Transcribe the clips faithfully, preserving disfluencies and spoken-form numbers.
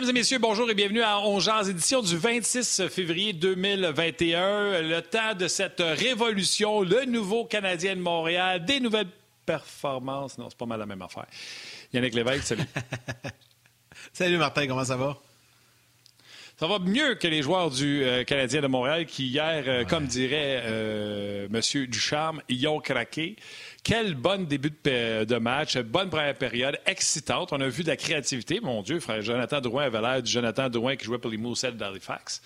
Mesdames et messieurs, bonjour et bienvenue à On Jase, édition du vingt-six février deux mille vingt et un. Le temps de cette révolution, le nouveau Canadien de Montréal, des nouvelles performances. Non, c'est pas mal la même affaire. Yannick Lévesque, salut. Salut Martin, comment ça va? Ça va mieux que les joueurs du euh, Canadien de Montréal qui, hier, euh, ouais. comme dirait euh, M. Ducharme, y ont craqué. Quel bon début de, de match, bonne première période, excitante. On a vu de la créativité. Mon Dieu, frère, Jonathan Drouin avait l'air du Jonathan Drouin qui jouait pour les Moosehead d'Halifax.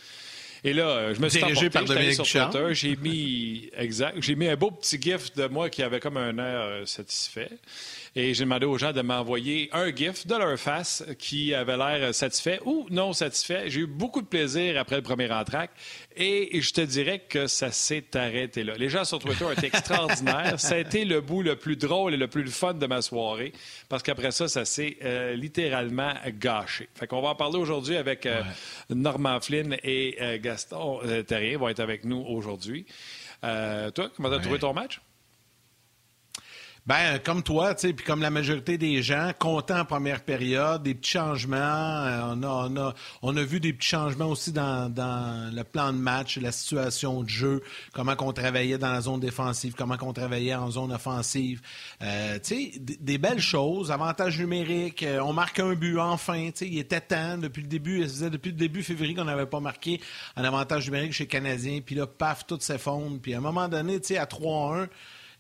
Et là, je me suis dirigé par Dominique Ducharme. Sur Twitter, j'ai mis, exact, j'ai mis un beau petit gif de moi qui avait comme un air satisfait. Et j'ai demandé aux gens de m'envoyer un gif de leur face qui avait l'air satisfait ou non satisfait. J'ai eu beaucoup de plaisir après le premier entracte et je te dirais que ça s'est arrêté là. Les gens sur Twitter ont été extraordinaires. Ça a été le bout le plus drôle et le plus fun de ma soirée parce qu'après ça, ça s'est euh, littéralement gâché. Fait qu'on va en parler aujourd'hui avec euh, ouais. Norman Flynn et euh, Gaston Thérien vont être avec nous aujourd'hui. Euh, toi, comment t'as ouais. trouvé ton match? Ben comme toi, tu sais, puis comme la majorité des gens, content en première période, des petits changements. Euh, on, a, on, a, on a vu des petits changements aussi dans, dans le plan de match, la situation de jeu, comment qu'on travaillait dans la zone défensive, comment qu'on travaillait en zone offensive. Euh, tu sais, d- des belles choses, avantages numériques, euh, on marque un but enfin. Tu sais, il était temps depuis le début, ça faisait depuis le début février qu'on n'avait pas marqué un avantage numérique chez les Canadiens. Puis là, paf, tout s'effondre. Puis à un moment donné, tu sais, à trois à un.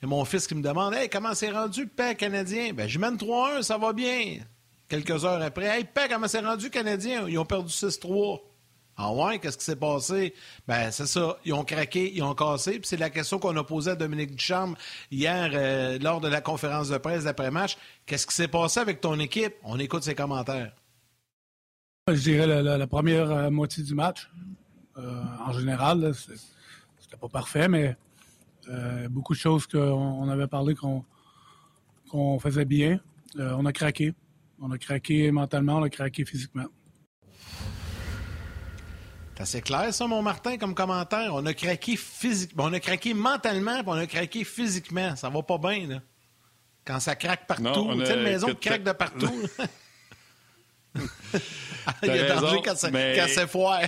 Et mon fils qui me demande « Hey, comment c'est rendu le P A C canadien? » Ben, je mène trois un, ça va bien. Quelques heures après, « Hey, P A C, comment c'est rendu canadien? » Ils ont perdu six trois. Ah ouais, qu'est-ce qui s'est passé? Ben, c'est ça. Ils ont craqué, ils ont cassé. Puis c'est la question qu'on a posée à Dominique Ducharme hier euh, lors de la conférence de presse d'après-match. Qu'est-ce qui s'est passé avec ton équipe? On écoute ses commentaires. Je dirais la, la, la première euh, moitié du match. Euh, en général, là, c'est, c'était pas parfait, mais... Euh, beaucoup de choses qu'on avait parlé qu'on, qu'on faisait bien. Euh, on a craqué. On a craqué mentalement, on a craqué physiquement. C'est assez clair, ça, mon Martin, comme commentaire. On a craqué physiquement. On a craqué mentalement, puis on a craqué physiquement. Ça va pas bien, là. Quand ça craque partout. Tu sais, une maison qui craque de partout. Il y a danger quand ça, mais... quand ça foire.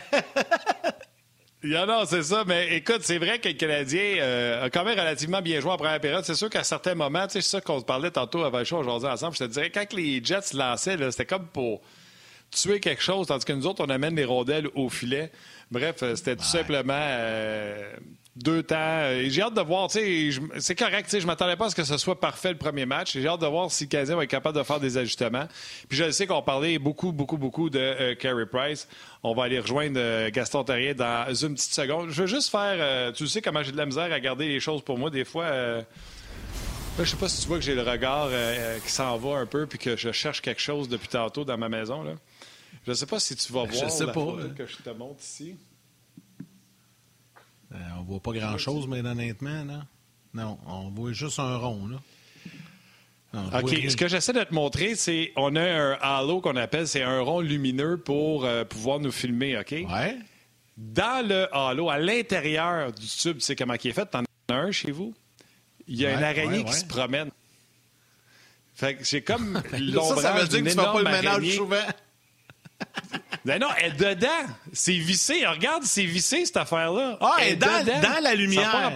Yeah, non, c'est ça. Mais écoute, c'est vrai que le Canadien euh, a quand même relativement bien joué en première période. C'est sûr qu'à certains moments, tu sais, c'est ça qu'on se parlait tantôt avant le show aujourd'hui ensemble. Je te dirais, quand les Jets se lançaient, là, c'était comme pour tuer quelque chose, tandis que nous autres, on amène les rondelles au filet. Bref, c'était ouais. tout simplement euh, deux temps. Et j'ai hâte de voir, tu sais, je, c'est correct, tu sais, je m'attendais pas à ce que ce soit parfait le premier match. J'ai hâte de voir si le Canadien va être capable de faire des ajustements. Puis je sais qu'on parlait beaucoup, beaucoup, beaucoup de euh, Carey Price. On va aller rejoindre Gaston Thérien dans une petite seconde. Je veux juste faire... Euh, tu sais comment j'ai de la misère à garder les choses pour moi. Des fois, euh, là, je sais pas si tu vois que j'ai le regard euh, qui s'en va un peu puis que je cherche quelque chose depuis tantôt dans ma maison. Là. Je sais pas si tu vas ben, voir je sais la pas, photo hein. que je te montre ici. Euh, on voit pas grand-chose, mais honnêtement, non? Non, on voit juste un rond, là. Non, OK. Oui. Ce que j'essaie de te montrer, c'est on a un halo qu'on appelle, c'est un rond lumineux pour euh, pouvoir nous filmer, OK? Ouais. Dans le halo, à l'intérieur du tube, tu sais comment il est fait, t'en as un chez vous? Il y a ouais, une araignée ouais, qui ouais. se promène. Fait que j'ai comme l'ombrage ça, ça veut dire que tu fais pas le ménage souvent. Ben non, elle est dedans. C'est vissé. Regarde, c'est vissé, cette affaire-là. Ah, elle est dans, dans la lumière.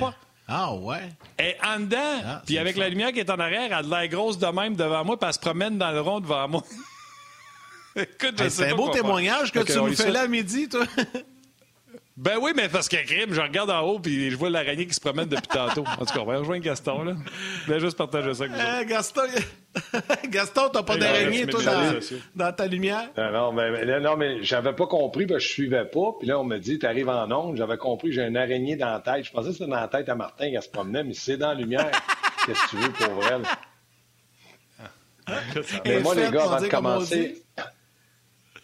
Ah ouais? Elle est en dedans, ah, puis avec la lumière qui est en arrière, elle a de l'air grosse de même devant moi, puis elle se promène dans le rond devant moi. Écoute, je hey, sais c'est pas un beau témoignage faire. Que okay, tu nous fais là à midi, toi. Ben oui, mais parce que crime, je regarde en haut, puis je vois l'araignée qui se promène depuis tantôt. En tout cas, on va rejoindre Gaston, là. Je voulais juste partager ça avec vous. Euh, Gaston, Gaston, t'as pas d'araignée, toi, dans, dans ta lumière? Non, non, mais, non, mais j'avais pas compris, ben, je suivais pas. Puis là, on me dit, t'arrives en onde, j'avais compris que j'ai une araignée dans la tête. Je pensais que c'était dans la tête à Martin qu'elle se promenait, mais c'est dans la lumière. Qu'est-ce que tu veux pour vrai, là? Mais moi, fait, les gars, avant de commencer...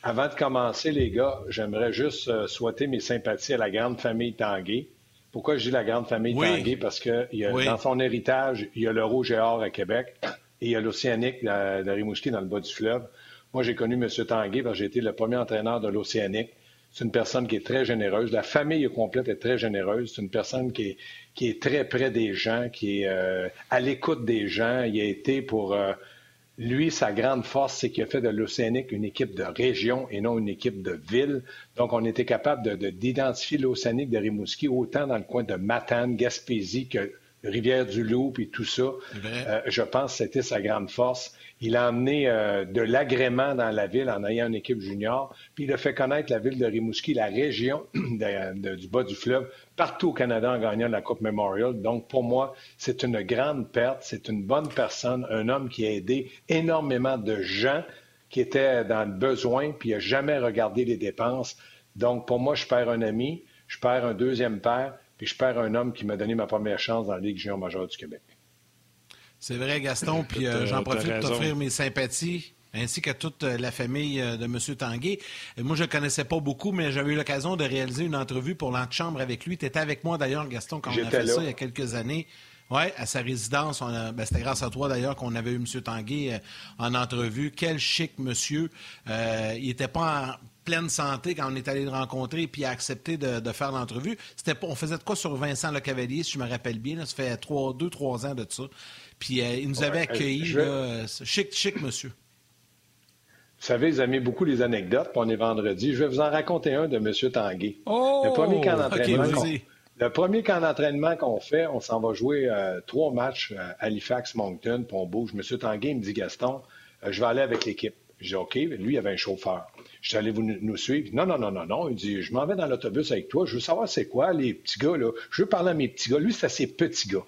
Avant de commencer, les gars, j'aimerais juste euh, souhaiter mes sympathies à la grande famille Tanguay. Pourquoi je dis la grande famille oui. Tanguay? Parce que il y a, oui. dans son héritage, il y a le Rouge et Or à Québec et il y a l'Océanique de, de Rimouski dans le bas du fleuve. Moi, j'ai connu M. Tanguay parce que j'ai été le premier entraîneur de l'Océanique. C'est une personne qui est très généreuse. La famille complète est très généreuse. C'est une personne qui est, qui est très près des gens, qui est euh, à l'écoute des gens. Il a été pour... Euh, Lui, sa grande force, c'est qu'il a fait de l'Océanique une équipe de région et non une équipe de ville. Donc, on était capable de, de, d'identifier l'Océanique de Rimouski autant dans le coin de Matane, Gaspésie que Rivière-du-Loup et tout ça. Euh, je pense que c'était sa grande force. Il a emmené euh, de l'agrément dans la ville en ayant une équipe junior. Puis, il a fait connaître la ville de Rimouski, la région de, de, du bas du fleuve, partout au Canada en gagnant la Coupe Memorial. Donc, pour moi, c'est une grande perte. C'est une bonne personne, un homme qui a aidé énormément de gens qui étaient dans le besoin puis il n'a jamais regardé les dépenses. Donc, pour moi, je perds un ami, je perds un deuxième père puis je perds un homme qui m'a donné ma première chance dans la Ligue junior majeure du Québec. C'est vrai, Gaston, puis euh, j'en profite pour t'offrir mes sympathies ainsi qu'à toute la famille de M. Tanguay. Moi, je ne connaissais pas beaucoup, mais j'avais eu l'occasion de réaliser une entrevue pour l'Antichambre avec lui. Tu étais avec moi, d'ailleurs, Gaston, quand J'étais on a fait là. ça il y a quelques années. Oui, à sa résidence. On a, ben c'était grâce à toi, d'ailleurs, qu'on avait eu M. Tanguay euh, en entrevue. Quel chic monsieur. Euh, il n'était pas en pleine santé quand on est allé le rencontrer puis il a accepté de, de faire l'entrevue. C'était, on faisait de quoi sur Vincent Lecavalier, si je me rappelle bien. Là, ça fait trois, deux, trois ans de ça. Puis euh, il nous avait ouais, accueillis. Je... Là, chic, chic monsieur. Vous savez, vous aimez beaucoup les anecdotes, puis on est vendredi. Je vais vous en raconter un de M. Tanguay. Oh, le premier camp d'entraînement, okay, le premier camp d'entraînement qu'on fait, on s'en va jouer euh, trois matchs, euh, Halifax, Moncton, puis on bouge. M. Tanguay, il me dit, Gaston, euh, je vais aller avec l'équipe. Je dis, OK, lui, il avait un chauffeur. Je suis allé vous, nous suivre. Non, non, non, non, non. Il dit, je m'en vais dans l'autobus avec toi. Je veux savoir c'est quoi, les petits gars, là. Je veux parler à mes petits gars. Lui, c'est à ses petits gars.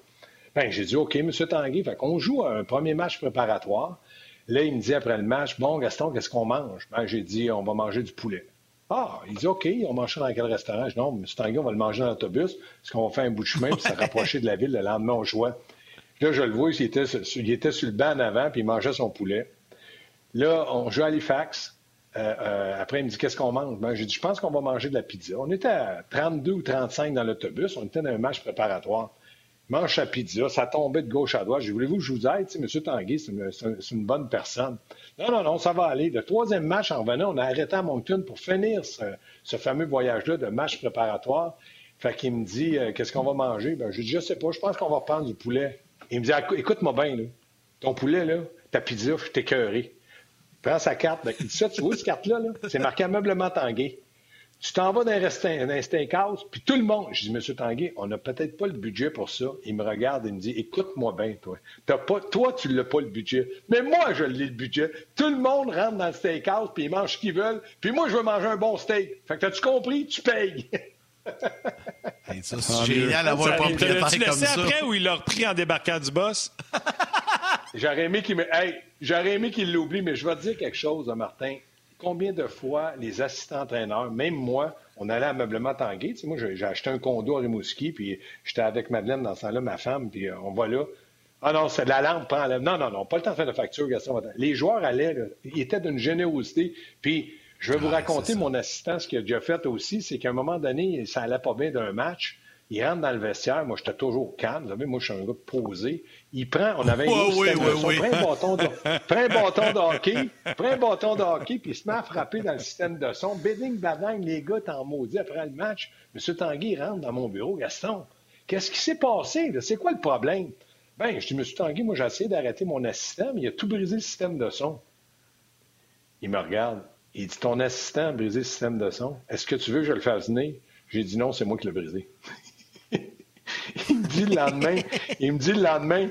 Bien, j'ai dit, OK, M. Tanguay, fait qu'on joue un premier match préparatoire. Là, il me dit après le match, « Bon, Gaston, qu'est-ce qu'on mange? » Ben, j'ai dit, « On va manger du poulet. » Ah, il dit, « OK, on mange ça dans quel restaurant? » Je dis, « Non, M. Tanguay, on va le manger dans l'autobus, parce qu'on va faire un bout de chemin, puis se rapprocher de la ville. » Le lendemain, on jouait. Là, je le vois, il était, il était sur le banc en avant, puis il mangeait son poulet. Là, on joue à Halifax. Euh, euh, après, il me dit, « Qu'est-ce qu'on mange? » Ben, j'ai dit, « Je pense qu'on va manger de la pizza. » On était à trente-deux ou trente-cinq dans l'autobus. On était dans un match préparatoire. Mange sa pizza, ça tombait de gauche à droite. J'ai dit, voulez-vous que je vous aide? Tu sais, M. Tanguay, c'est une, c'est une bonne personne. Non, non, non, ça va aller. Le troisième match en venant, on a arrêté à Moncton pour finir ce, ce fameux voyage-là de match préparatoire. Fait qu'il me dit, euh, qu'est-ce qu'on va manger? Ben, j'ai dit, je sais pas, je pense qu'on va prendre du poulet. Il me dit, écoute-moi bien, là. Ton poulet, là, ta pizza, je suis écœuré. Prends sa carte. Il dit, ça, tu vois, cette carte-là, là? C'est marqué Ameublement Tanguay. Tu t'en vas dans un steakhouse, puis tout le monde... Je dis, M. Tanguay, on n'a peut-être pas le budget pour ça. Il me regarde et me dit, écoute-moi bien, toi. T'as pas, toi, tu l'as pas le budget. Mais moi, je l'ai le budget. Tout le monde rentre dans le steakhouse, puis ils mangent ce qu'ils veulent. Puis moi, je veux manger un bon steak. Fait que t'as-tu compris? Tu payes. Hey, ça, c'est ah, génial d'avoir un propriétaire comme ça. Tu après ou il l'a repris en débarquant du boss? J'aurais aimé qu'il me... Hey, j'aurais aimé qu'il l'oublie, mais je vais te dire quelque chose, hein, Martin. Combien de fois les assistants-entraîneurs, même moi, on allait à Meublement Tanguay. Tu sais, moi, j'ai acheté un condo à Rimouski, puis j'étais avec Madeleine dans ce temps-là, ma femme, puis euh, on va là. Ah non, c'est de la lampe, prends la... Non, non, non, pas le temps de faire de facture, Gaston. Les joueurs allaient, là, ils étaient d'une générosité. Puis je vais ah, vous raconter mon assistant, ce qu'il a déjà fait aussi, c'est qu'à un moment donné, ça allait pas bien d'un match. Il rentre dans le vestiaire. Moi, j'étais toujours calme. Vous savez, moi, je suis un gars posé. Il prend... On avait oh, oui, oui, oui. Prends un bâton de... Prends un bâton de hockey. Prends un bâton de hockey, puis il se met à frapper dans le système de son. Béding, badang, les gars t'en maudit après le match. M. Tanguay rentre dans mon bureau. Gaston, qu'est-ce qui s'est passé, là? C'est quoi le problème? Bien, je dis, M. Tanguay, moi, j'ai essayé d'arrêter mon assistant, mais il a tout brisé le système de son. Il me regarde. Il dit, ton assistant a brisé le système de son. Est-ce que tu veux que je le fasse venir? J'ai dit, non, c'est moi qui l'ai brisé. Il me dit le lendemain, il me dit le lendemain,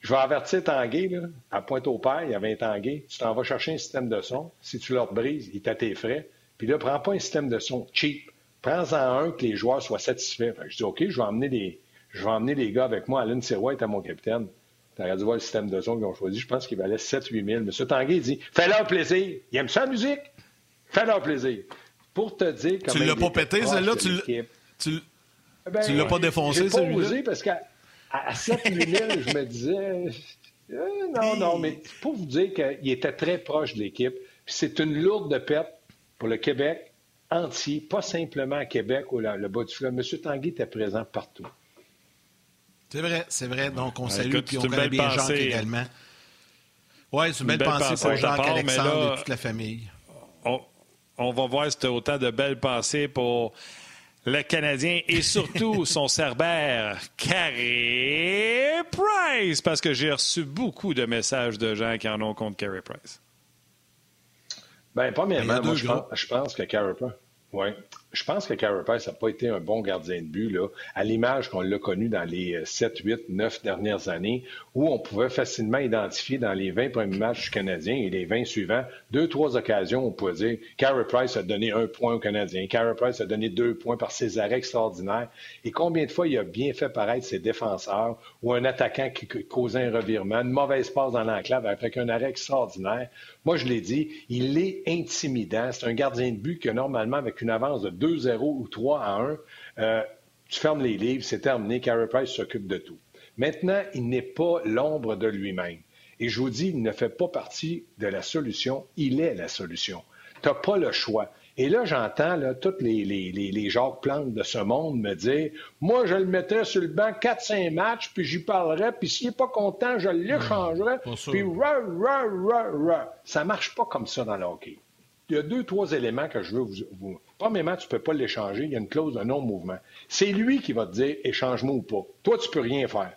je vais avertir Tanguay, là, à Pointe-au-Père, il y avait un Tanguay, tu t'en vas chercher un système de son, si tu leur brises, il t'a tes frais, puis là, prends pas un système de son cheap, prends-en un que les joueurs soient satisfaits. Fait que je dis, OK, je vais emmener les, je vais emmener les gars avec moi, Alan Sirois était mon capitaine, t'aurais dû voir le système de son qu'ils ont choisi, je pense qu'il valait sept à huit mille, mais ce Tanguay dit, fais-leur plaisir, il aime ça la musique, fais-leur plaisir. Pour te dire comment... Tu l'as pas pété, celle-là, tu l'as... Tu... Ben, tu ne l'as pas défoncé, celui-là? J'ai pas osé parce qu'à à sept mille, je me disais... Euh, non, non, mais pour vous dire qu'il était très proche de l'équipe. Puis c'est une lourde perte pour le Québec entier, pas simplement à Québec ou le bas du fleuve. M. Tanguay était présent partout. C'est vrai, c'est vrai. Donc, on salue, puis on connaît bien Jacques également. Oui, c'est une belle pensée pour Jacques, Alexandre et toute la famille. On, on va voir si tu as autant de belles pensées pour... le Canadien et surtout son cerbère Carey Price, parce que j'ai reçu beaucoup de messages de gens qui en ont contre Carey Price. Bien, premièrement, moi, je, pense, je pense que Carey Price... Oui. Je pense que Carey Price n'a pas été un bon gardien de but, là, à l'image qu'on l'a connu dans les sept, huit, neuf dernières années, où on pouvait facilement identifier dans les vingt premiers matchs du Canadien et les vingt suivants, deux, trois occasions, on pouvait dire Carey Price a donné un point au Canadien, Carey Price a donné deux points par ses arrêts extraordinaires. Et combien de fois il a bien fait paraître ses défenseurs ou un attaquant qui causait un revirement, une mauvaise passe dans l'enclave avec un arrêt extraordinaire. Moi, je l'ai dit, il est intimidant. C'est un gardien de but qui, normalement, avec une avance de deux zéro ou trois à un, euh, tu fermes les livres, c'est terminé, Carey Price s'occupe de tout. Maintenant, il n'est pas l'ombre de lui-même. Et je vous dis, il ne fait pas partie de la solution, il est la solution. Tu n'as pas le choix. Et là, j'entends là, tous les, les, les, les Jacques Plante de ce monde me dire « Moi, je le mettrais sur le banc quatre cinq matchs, puis j'y parlerais, puis s'il n'est pas content, je l'échangerais, puis ra, ra, ra, ra. » Ça ne marche pas comme ça dans le hockey. Il y a deux, trois éléments que je veux vous... vous... Premièrement, tu ne peux pas l'échanger, il y a une clause de non-mouvement. C'est lui qui va te dire « échange-moi ou pas ». Toi, tu ne peux rien faire.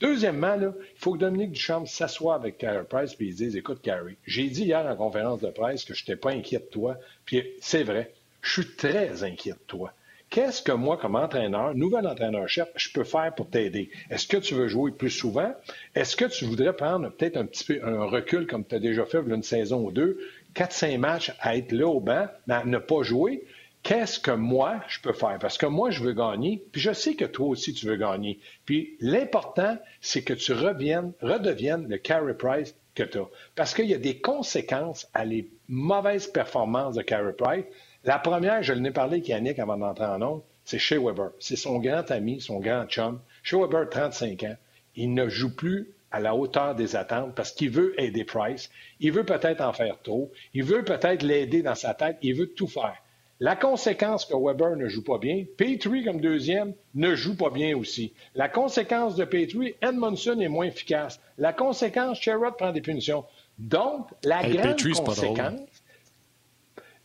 Deuxièmement, il faut que Dominique Ducharme s'assoie avec Carey Price et il dise « écoute, Carey, j'ai dit hier en conférence de presse que je n'étais pas inquiet de toi, puis c'est vrai, je suis très inquiet de toi. Qu'est-ce que moi, comme entraîneur, nouvel entraîneur-chef, je peux faire pour t'aider? Est-ce que tu veux jouer plus souvent? Est-ce que tu voudrais prendre peut-être un petit peu un recul comme tu as déjà fait une saison ou deux, quatre cinq matchs à être là au banc, à ne pas jouer? Qu'est-ce que moi, je peux faire? Parce que moi, je veux gagner, puis je sais que toi aussi, tu veux gagner. Puis l'important, c'est que tu reviennes, redeviennes le Carey Price que tu as. Parce qu'il y a des conséquences à les mauvaises performances de Carey Price. La première, je l'ai parlé avec Yannick avant d'entrer en onde, c'est Shea Weber. C'est son grand ami, son grand chum. Shea Weber, trente-cinq ans. Il ne joue plus à la hauteur des attentes parce qu'il veut aider Price. Il veut peut-être en faire trop. Il veut peut-être l'aider dans sa tête. Il veut tout faire. La conséquence que Weber ne joue pas bien, Petry comme deuxième ne joue pas bien aussi. La conséquence de Petry, Edmundson est moins efficace. La conséquence, Sherrod prend des punitions. Donc, la hey, grande Petry, conséquence,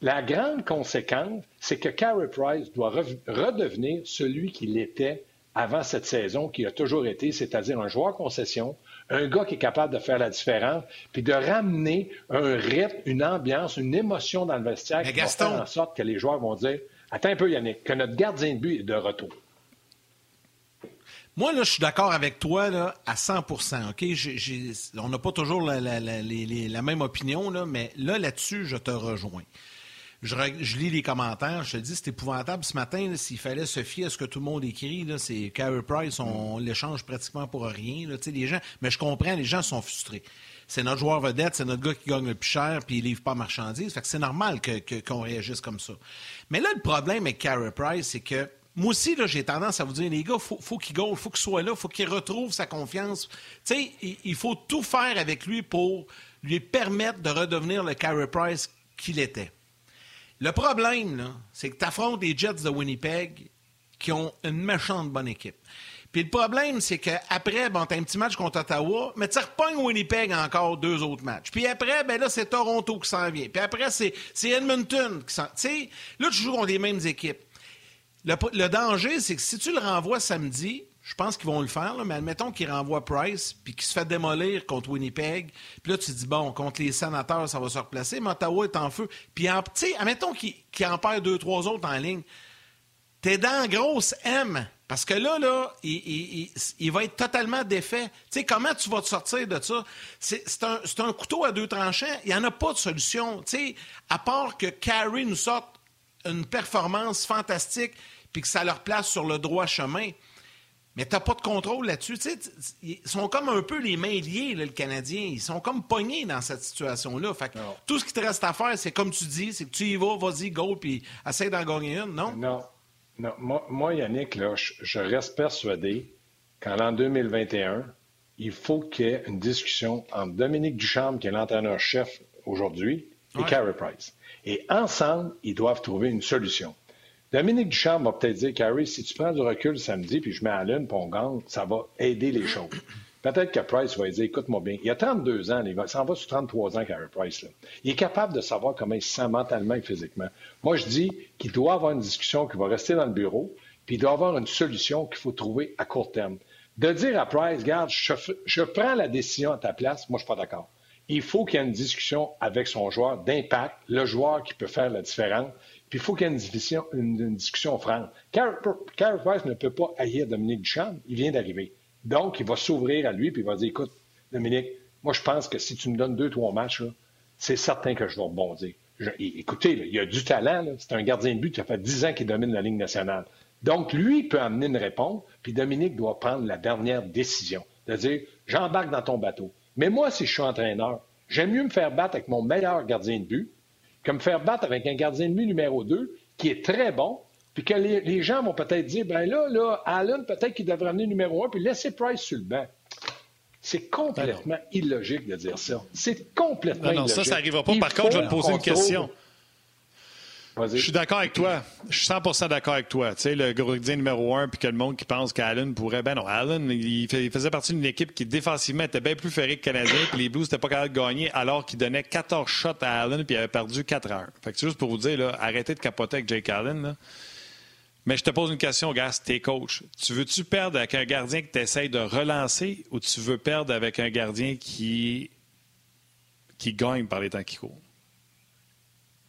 la grande conséquence, c'est que Carey Price doit re- redevenir celui qu'il était avant cette saison, qui a toujours été, c'est-à-dire un joueur concession, un gars qui est capable de faire la différence, puis de ramener un rythme, une ambiance, une émotion dans le vestiaire mais qui Gaston... va faire en sorte que les joueurs vont dire « Attends un peu, Yannick, que notre gardien de but est de retour. » Moi, là, je suis d'accord avec toi là, à cent pour cent. Okay? J'ai, j'ai... On n'a pas toujours la, la, la, la, la même opinion, là, mais là, là-dessus, je te rejoins. Je, re, je lis les commentaires, je te dis, c'est épouvantable. Ce matin, là, s'il fallait se fier à ce que tout le monde écrit, là, c'est Carey Price, on, on l'échange pratiquement pour rien. Là, les gens, mais je comprends, les gens sont frustrés. C'est notre joueur vedette, c'est notre gars qui gagne le plus cher, puis il livre pas marchandises. Fait que c'est normal que, que, qu'on réagisse comme ça. Mais là, le problème avec Carey Price, c'est que moi aussi, là, j'ai tendance à vous dire, les gars, il faut, faut qu'il gagne, il faut qu'il soit là, il faut qu'il retrouve sa confiance. T'sais, il, il faut tout faire avec lui pour lui permettre de redevenir le Carey Price qu'il était. Le problème, là, c'est que tu affrontes des Jets de Winnipeg qui ont une méchante bonne équipe. Puis le problème, c'est qu'après, bon, t'as un petit match contre Ottawa, mais tu repognes Winnipeg encore deux autres matchs. Puis après, ben là, c'est Toronto qui s'en vient. Puis après, c'est, c'est Edmonton qui s'en... Tu sais, là, tu joues contre les mêmes équipes. Le, le danger, c'est que si tu le renvoies samedi... Je pense qu'ils vont le faire, là, mais admettons qu'ils renvoient Price puis qu'il se fait démolir contre Winnipeg. Puis là, tu te dis, bon, contre les Sénateurs, ça va se replacer, mais Ottawa est en feu. Puis, tu sais, admettons qu'il, qu'il en perd deux, trois autres en ligne. T'es dans grosse M, parce que là, là, il, il, il, il va être totalement défait. Tu sais, comment tu vas te sortir de ça? C'est, c'est, un, c'est un couteau à deux tranchants. Il n'y en a pas de solution. Tu sais, à part que Carey nous sorte une performance fantastique puis que ça leur place sur le droit chemin. Mais t'as pas de contrôle là-dessus. T'sais, ils sont comme un peu les mains liées, là, le Canadien. Ils sont comme pognés dans cette situation-là. Fait que tout ce qui te reste à faire, c'est comme tu dis, c'est que tu y vas, vas-y, go, puis essaie d'en gagner une, non? Non. non. Moi, moi, Yannick, là, je, je reste persuadé qu'en l'an deux mille vingt et un, il faut qu'il y ait une discussion entre Dominique Ducharme, qui est l'entraîneur-chef aujourd'hui, et ouais. Carey Price. Et ensemble, ils doivent trouver une solution. Dominique Ducharme va peut-être dire, Carey, si tu prends du recul samedi, puis je mets à l'une, puis on gagne, ça va aider les choses. Peut-être que Price va dire, écoute-moi bien, il a trente-deux ans, il s'en va sur trente-trois ans, Carey Price. Là. Il est capable de savoir comment il se sent mentalement et physiquement. Moi, je dis qu'il doit avoir une discussion qui va rester dans le bureau, puis il doit avoir une solution qu'il faut trouver à court terme. De dire à Price, regarde, je, je prends la décision à ta place, moi, je ne suis pas d'accord. Il faut qu'il y ait une discussion avec son joueur d'impact, le joueur qui peut faire la différence, puis il faut qu'il y ait une discussion, une, une discussion franche. Carey Price ne peut pas haïr Dominique Ducharme, il vient d'arriver. Donc, il va s'ouvrir à lui, puis il va dire, écoute, Dominique, moi, je pense que si tu me donnes deux, trois matchs, là, c'est certain que je vais rebondir. Je, écoutez, là, il a du talent, là, c'est un gardien de but qui a fait dix ans qu'il domine la Ligue nationale. Donc, lui, il peut amener une réponse, puis Dominique doit prendre la dernière décision, de dire, j'embarque dans ton bateau. Mais moi, si je suis entraîneur, j'aime mieux me faire battre avec mon meilleur gardien de but que me faire battre avec un gardien de but numéro deux qui est très bon, puis que les, les gens vont peut-être dire, ben là, là, Allen, peut-être qu'il devrait venir numéro un, puis laisser Price sur le banc. C'est complètement ah illogique de dire ça. C'est complètement ah non, illogique. Non, ça, ça n'arrivera pas. Il Par contre, je vais te poser une question. Vas-y. Je suis d'accord avec toi. Je suis cent pour cent d'accord avec toi. Tu sais, le gardien numéro un, puis que le monde qui pense qu'Allen pourrait... Ben non, Allen, il, il faisait partie d'une équipe qui, défensivement, était bien plus ferrée que Canadien, puis les Blues n'étaient pas capables de gagner, alors qu'ils donnaient quatorze shots à Allen, puis ils avaient perdu quatre à un. Fait que c'est juste pour vous dire, là, arrêtez de capoter avec Jake Allen, là. Mais je te pose une question, Gas, t'es coach. Tu veux-tu perdre avec un gardien que t'essayes de relancer, ou tu veux perdre avec un gardien qui, qui gagne par les temps qui courent?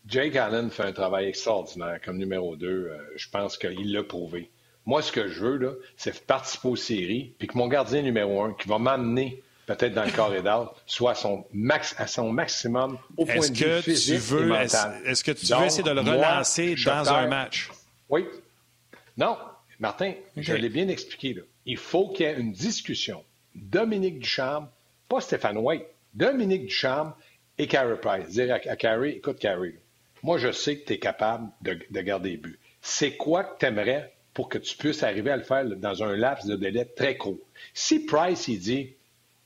Jake Allen fait un travail extraordinaire comme numéro deux. Euh, je pense qu'il l'a prouvé. Moi, ce que je veux, là, c'est participer aux séries, puis que mon gardien numéro un, qui va m'amener peut-être dans le corridor, soit à son, max, à son maximum au point est-ce de que vue physique tu veux, et mental. Est-ce, est-ce que tu Donc, veux essayer de le relancer moi, dans perds. un match? Oui. Non, Martin, okay. je l'ai bien expliqué. Là. Il faut qu'il y ait une discussion. Dominique Ducharme, pas Stéphane White, Dominique Ducharme et Carey Price. Dire à, à Carey, écoute Carey, moi, je sais que tu es capable de, de garder les buts. C'est quoi que tu aimerais pour que tu puisses arriver à le faire dans un laps de délai très court? Si Price, il dit,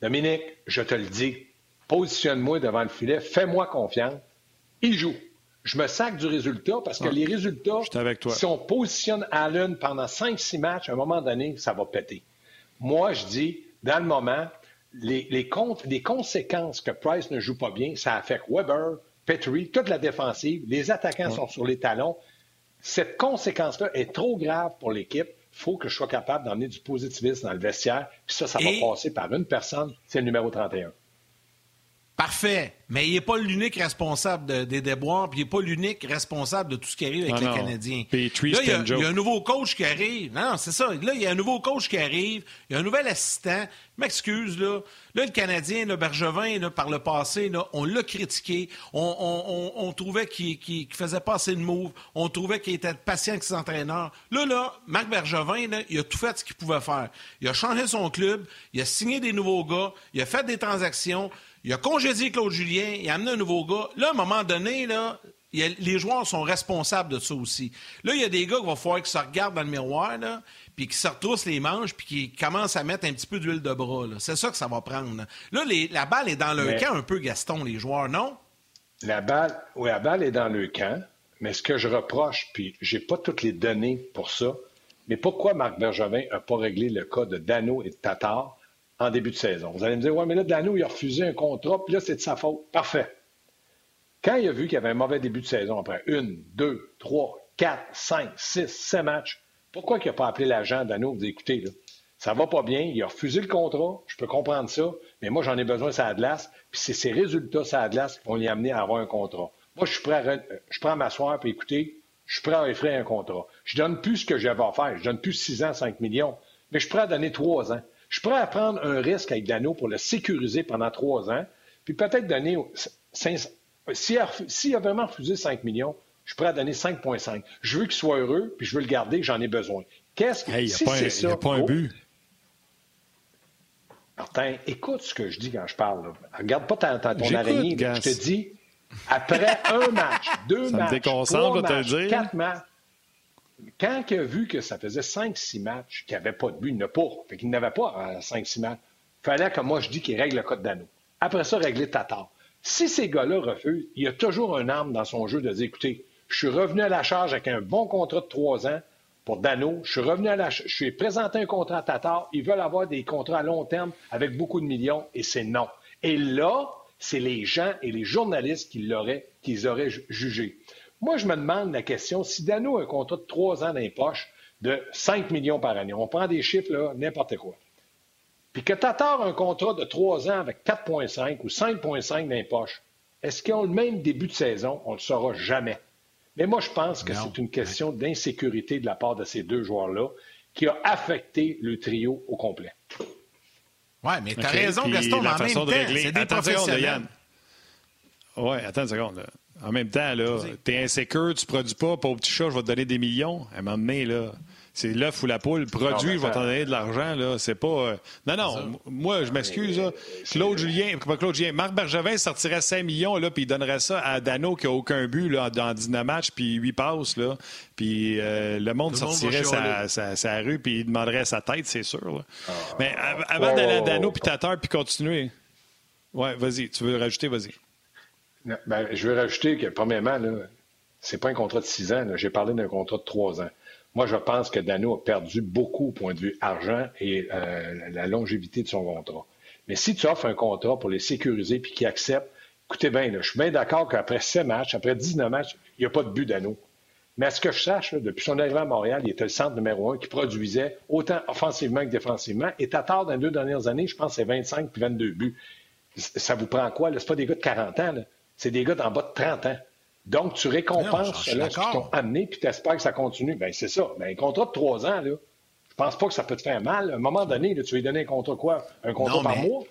Dominique, je te le dis, positionne-moi devant le filet, fais-moi confiance, il joue. Je me sacre du résultat parce que ah, les résultats, si on positionne Allen pendant cinq six matchs, à un moment donné, ça va péter. Moi, je dis, dans le moment, les, les, comptes, les conséquences que Price ne joue pas bien, ça affecte Weber, Petry, toute la défensive, les attaquants ouais. sont sur les talons. Cette conséquence-là est trop grave pour l'équipe. Il faut que je sois capable d'emmener du positivisme dans le vestiaire. Puis ça, ça Et... va passer par une personne, c'est le numéro trente et un. Parfait, mais il n'est pas l'unique responsable de, des déboires, puis il n'est pas l'unique responsable de tout ce qui arrive avec ah les non. Canadiens. Petry, là, il y, a, il y a un nouveau coach qui arrive. Non, non, c'est ça. Là, il y a un nouveau coach qui arrive. Il y a un nouvel assistant. Je m'excuse, là. Là, le Canadien, le Bergevin, là, par le passé, là, on l'a critiqué. On, on, on, on trouvait qu'il ne faisait pas assez de moves. On trouvait qu'il était patient avec ses entraîneurs. Là, là, Marc Bergevin, là, il a tout fait ce qu'il pouvait faire. Il a changé son club. Il a signé des nouveaux gars. Il a fait des transactions. Il a congédié Claude Julien, il a amené un nouveau gars. Là, à un moment donné, là, il a, les joueurs sont responsables de ça aussi. Là, il y a des gars qu'il va falloir qu'ils se regardent dans le miroir, là, puis qu'ils se retroussent les manches, puis qu'ils commencent à mettre un petit peu d'huile de bras. Là. C'est ça que ça va prendre. Là, là les, la balle est dans leur mais, camp un peu, Gaston, les joueurs, non? La balle, oui, la balle est dans leur camp, mais ce que je reproche, puis j'ai pas toutes les données pour ça, mais pourquoi Marc Bergevin n'a pas réglé le cas de Danault et de Tatar en début de saison? Vous allez me dire, ouais, mais là, Danault, il a refusé un contrat, puis là, c'est de sa faute. Parfait. Quand il a vu qu'il y avait un mauvais début de saison, après une, deux, trois, quatre, cinq, six, sept matchs, pourquoi il n'a pas appelé l'agent Danault et dit, écoutez, là, ça va pas bien, il a refusé le contrat, je peux comprendre ça, mais moi, j'en ai besoin, ça à glace, puis c'est ses résultats, ça à glace, qui vont l'y amener à avoir un contrat. Moi, je suis prêt à, re... je prends à m'asseoir, puis écoutez, je suis prêt à offrir un contrat. Je donne plus ce que j'avais à faire, je donne plus six ans, cinq millions, mais je suis prêt à donner trois ans. Je suis prêt à prendre un risque avec Danault pour le sécuriser pendant trois ans, puis peut-être donner cinq... S'il a, s'il a vraiment refusé cinq millions, je suis prêt à donner cinq virgule cinq. Je veux qu'il soit heureux, puis je veux le garder, j'en ai besoin. Qu'est-ce que hey, si c'est un, ça? Il n'y a pas un but. Martin, écoute ce que je dis quand je parle. Là. Regarde pas ta, ta, ton J'écoute, araignée. Là, je te dis, après un match, deux ça matchs, trois matchs, te dire. quatre matchs, quand il a vu que ça faisait cinq six matchs, qu'il n'y avait pas de but, il n'a pas. Fait qu'il n'avait pas cinq six matchs. Il fallait, comme moi je dis, qu'il règle le code d'anneau. Après ça, régler Tatar. Si ces gars-là refusent, il y a toujours un arme dans son jeu de dire, écoutez, je suis revenu à la charge avec un bon contrat de trois ans pour Danault. Je suis revenu à la... Je suis présenté un contrat à Tatar. Ils veulent avoir des contrats à long terme avec beaucoup de millions, et c'est non. Et là, c'est les gens et les journalistes qui l'auraient, qui les auraient jugés. Moi, je me demande la question, si Danault a un contrat de trois ans dans les poches de cinq millions par année, on prend des chiffres, là, n'importe quoi, puis que Tatar a un contrat de trois ans avec quatre virgule cinq ou cinq virgule cinq dans les poches, est-ce qu'ils ont le même début de saison? On ne le saura jamais. Mais moi, je pense que c'est une question d'insécurité de la part de ces deux joueurs-là qui a affecté le trio au complet. Oui, mais t'as okay, raison, Gaston, mais en même temps, régler... c'est des attends professionnels. Oui, attends une seconde, là. En même temps, là, t'es insécure, tu ne produis pas, pauvre petit chat, je vais te donner des millions. À un moment donné, là, c'est l'œuf ou la poule. Produit, je vais t'en donner de l'argent, là. C'est pas... Euh... Non, non, moi, je m'excuse, là. Claude Julien, pas Claude Julien, Marc Bergevin sortirait cinq millions, là, puis il donnerait ça à Danault qui n'a aucun but, là, dans dix matchs, puis huit passes, là. Puis euh, le monde Tout sortirait sa, sa, sa rue, puis il demanderait sa tête, c'est sûr, là. Ah, mais avant wow, d'aller à Danault, puis Tatar, puis continuer... Ouais, vas-y, tu veux rajouter, vas-y. Non, ben, je veux rajouter que, premièrement, ce n'est pas un contrat de six ans. Là. J'ai parlé d'un contrat de trois ans. Moi, je pense que Danault a perdu beaucoup au point de vue argent et euh, la longévité de son contrat. Mais si tu offres un contrat pour les sécuriser puis qu'ils acceptent, écoutez bien, je suis bien d'accord qu'après sept matchs, après dix-neuf matchs, il n'y a pas de but Danault. Mais à ce que je sache, là, depuis son arrivée à Montréal, il était le centre numéro un qui produisait autant offensivement que défensivement. Et Tatar, dans les deux dernières années, je pense que c'est vingt-cinq puis vingt-deux buts. Ça vous prend quoi? Ce n'est pas des gars de quarante ans, là. C'est des gars d'en bas de trente ans. Donc, tu récompenses ceux-là qui t'ont amené puis tu espères que ça continue. Bien, c'est ça. Bien, un contrat de trois ans, là, je ne pense pas que ça peut te faire mal. À un moment donné, là, tu lui donner un contrat quoi? Un contrat non, par mais... mois?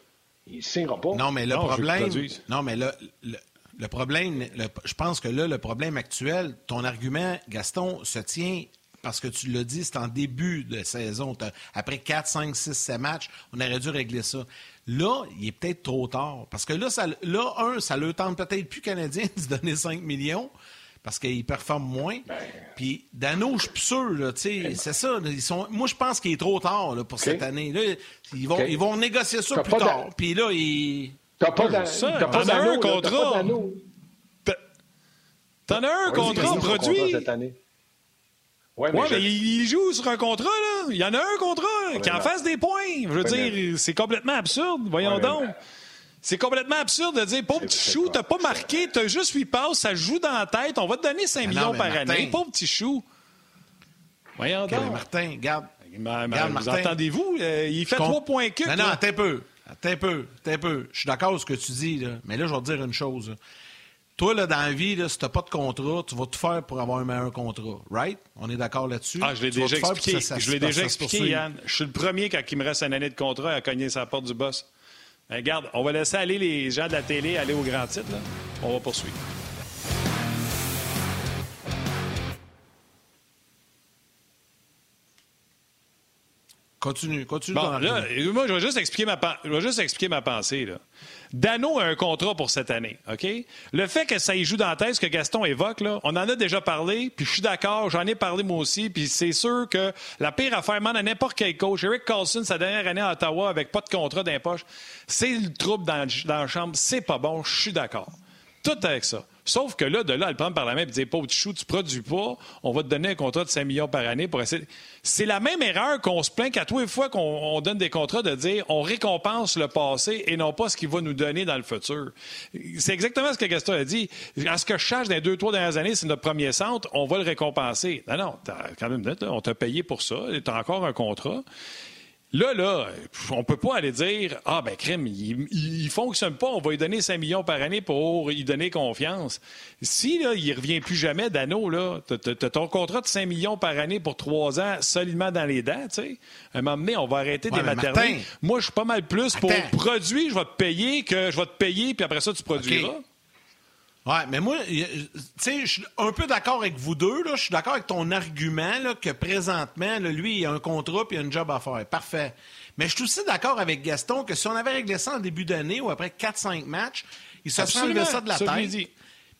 Il ne signera pas. Non, mais le non, problème... Non, mais le, le, le problème... Le, je pense que là, le problème actuel, ton argument, Gaston, se tient... Parce que tu l'as dit, c'est en début de saison. Après quatre, cinq, six, sept matchs, on aurait dû régler ça. Là, il est peut-être trop tard. Parce que là, ça, là un, ça le tente peut-être plus Canadien de se donner cinq millions parce qu'il performe moins. Ben... Puis Danault, je suis plus sûr. Là, ben... C'est ça. Ils sont... Moi, je pense qu'il est trop tard là, pour okay. cette année. Là, ils, vont, okay. ils vont négocier ça t'as plus tard. Da... Puis là, ils... T'as pas, da... t'as pas Danault, un contrat. T'as... T'en as un contrat produit. Cette année. Oui, mais, ouais, je... mais il joue sur un contrat, là. Il y en a un contrat ouais, qui en fasse des points. Je veux ouais, dire, c'est complètement absurde. Voyons ouais, donc. Ouais. C'est complètement absurde de dire, pauvre petit chou, t'as pas marqué, t'as juste huit passes, ça joue dans la tête, on va te donner cinq millions par Martin... année. Pauvre petit chou. Voyons donc. Mais Martin, garde. Garde, garde vous Martin. Entendez-vous? Euh, il fait trois points cubes. Non, non, attends un peu. Attends un peu. Attends un peu. Je suis d'accord avec ce que tu dis, là. Mais là, je vais te dire une chose, là. Toi, là, dans la vie, là, si tu n'as pas de contrat, tu vas tout faire pour avoir un meilleur contrat. Right? On est d'accord là-dessus? Ah, je l'ai tu déjà expliqué. Ça, ça, je l'ai déjà expliqué, Yann. Je suis le premier, quand il me reste une année de contrat, à cogner sa porte du boss. Ben, regarde, on va laisser aller les gens de la télé aller au grand titre. Là. On va poursuivre. Continue, continue. Bon, là, moi, je vais juste expliquer ma, je vais juste expliquer ma pensée, là. Danault a un contrat pour cette année, OK? Le fait que ça y joue dans la tête, ce que Gaston évoque, là, on en a déjà parlé, puis je suis d'accord, j'en ai parlé moi aussi, puis c'est sûr que la pire affaire, man, à n'importe quel coach, Eric Carlson, sa dernière année à Ottawa, avec pas de contrat dans les poches, c'est le trouble dans, dans la chambre, c'est pas bon, je suis d'accord. Tout avec ça. Sauf que là, de là, à le prendre par la main et dire « Pauvre chou, tu ne produis pas, on va te donner un contrat de cinq millions par année pour essayer... » C'est la même erreur qu'on se plaint qu'à toutes les fois qu'on on donne des contrats de dire « On récompense le passé et non pas ce qu'il va nous donner dans le futur. » C'est exactement ce que Gaston a dit. À ce que je charge dans les deux, trois dernières années, c'est notre premier centre, on va le récompenser. Non, non, t'as, quand même, on t'a payé pour ça, t'as encore un contrat. Là, là, on peut pas aller dire « Ah, ben crème, il, il, il fonctionne pas, on va lui donner cinq millions par année pour lui donner confiance. » Si, là, il revient plus jamais, Danault, là, t'as, t'as ton contrat de cinq millions par année pour trois ans solidement dans les dents, tu sais. À un moment donné, on va arrêter ouais, des maternés. Martin, moi, je suis pas mal plus attends. pour produire, je vais te payer, que je vais te payer, puis après ça, tu produiras. Okay. Ouais, mais moi, tu sais, je suis un peu d'accord avec vous deux, là. Je suis d'accord avec ton argument, là, que présentement, là, lui, il a un contrat puis il a une job à faire. Parfait. Mais je suis aussi d'accord avec Gaston que si on avait réglé ça en début d'année ou après quatre à cinq matchs, il se serait enlevé ça de la ça tête.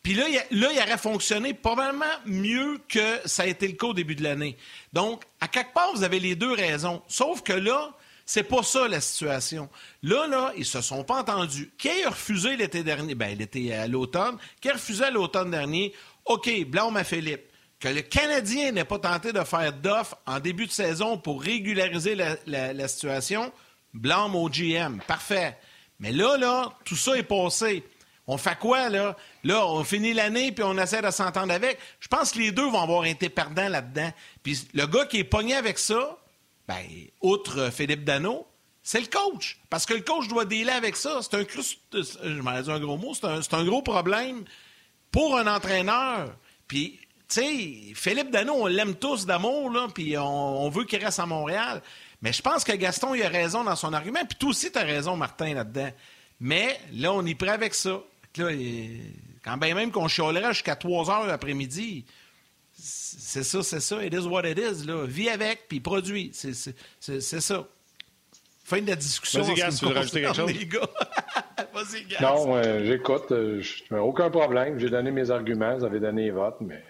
Puis là, il, là, il aurait fonctionné probablement mieux que ça a été le cas au début de l'année. Donc, à quelque part, vous avez les deux raisons. Sauf que là, c'est pas ça, la situation. Là, là, ils se sont pas entendus. Qui a refusé l'été dernier? Bien, l'été à l'automne. Qui a refusé à l'automne dernier? OK, blâme à Philippe. que le Canadien n'ait pas tenté de faire d'offre en début de saison pour régulariser la, la, la situation, blâme au G M. Parfait. Mais là, là, tout ça est passé. On fait quoi, là? Là, on finit l'année, puis on essaie de s'entendre avec. Je pense que les deux vont avoir été perdants là-dedans. Puis le gars qui est pogné avec ça, bien, outre Philippe Danault, c'est le coach. Parce que le coach doit dealer avec ça. C'est un, cru... Je m'en ai dit un gros mot. C'est un... c'est un gros problème pour un entraîneur. Puis, tu sais, Philippe Danault, on l'aime tous d'amour, là, puis on... on veut qu'il reste à Montréal. Mais je pense que Gaston, il a raison dans son argument. Puis toi aussi, tu as raison, Martin, là-dedans. Mais là, on est prêt avec ça. Là, quand bien même qu'on chialerait jusqu'à trois heures l'après-midi, c'est ça, c'est ça. It is what it is. Là. Vis avec, puis produit. C'est, c'est, c'est, c'est ça. Fin de la discussion. Vas-y, Gas, tu veux rajouter quelque chose? Vas-y, Gas. Non, euh, j'écoute. Euh, aucun problème. J'ai donné mes arguments. Vous avez donné les votes, mais...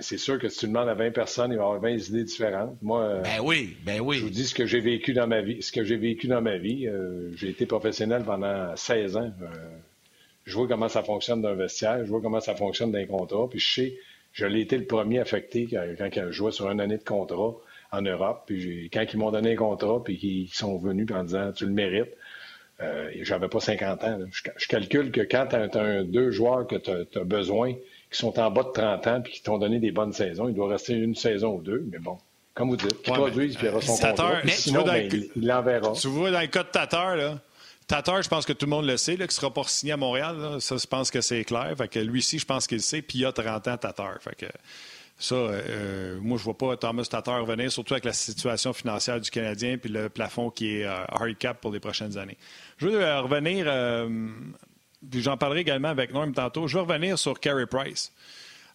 C'est sûr que si tu demandes à vingt personnes, il va y avoir vingt idées différentes. Moi, ben oui, ben oui. Je vous dis ce que j'ai vécu dans ma vie. Ce que j'ai vécu dans ma vie, euh, j'ai été professionnel pendant seize ans. Euh, je vois comment ça fonctionne d'un vestiaire, je vois comment ça fonctionne d'un contrat. Puis je sais, je l'ai été le premier affecté quand, quand je jouais sur une année de contrat en Europe. Puis j'ai, quand ils m'ont donné un contrat, puis qu'ils sont venus en disant « tu le mérites », euh, j'avais pas cinquante ans. Là. Je, je calcule que quand tu as un deux joueurs que tu as besoin, qui sont en bas de trente ans et qui t'ont donné des bonnes saisons. Il doit rester une saison ou deux, mais bon, comme vous dites, qu'il ouais, produise, puis il aura son Tatar, contrat. Sinon, ben, le... il l'enverra. Tu vois, dans le cas de Tatar, là, Tatar, je pense que tout le monde le sait, là, qu'il ne sera pas signé à Montréal. Là. Ça, je pense que c'est clair. Fait que lui-ci, je pense qu'il le sait, puis il a trente ans, Tatar. Fait que ça, euh, moi, je ne vois pas Tomáš Tatar revenir, surtout avec la situation financière du Canadien puis le plafond qui est euh, hard cap pour les prochaines années. Je veux euh, revenir... Euh, puis j'en parlerai également avec Norm tantôt. Je vais revenir sur Carey Price.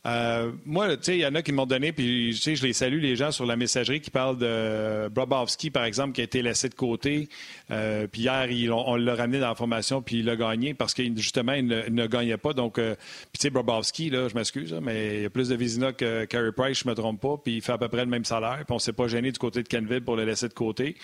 Euh, moi, tu sais, il y en a qui m'ont donné, puis tu sais, je les salue, les gens sur la messagerie qui parlent de Bobrovsky, par exemple, qui a été laissé de côté. Euh, puis hier, il, on, on l'a ramené dans la formation, puis il l'a gagné parce que, justement, il ne, il ne gagnait pas. Donc, euh, puis tu sais, Bobrovsky, là, je m'excuse, mais il a plus de Vezina que Carey Price, je ne me trompe pas, puis il fait à peu près le même salaire, puis on ne s'est pas gêné du côté de Canville pour le laisser de côté.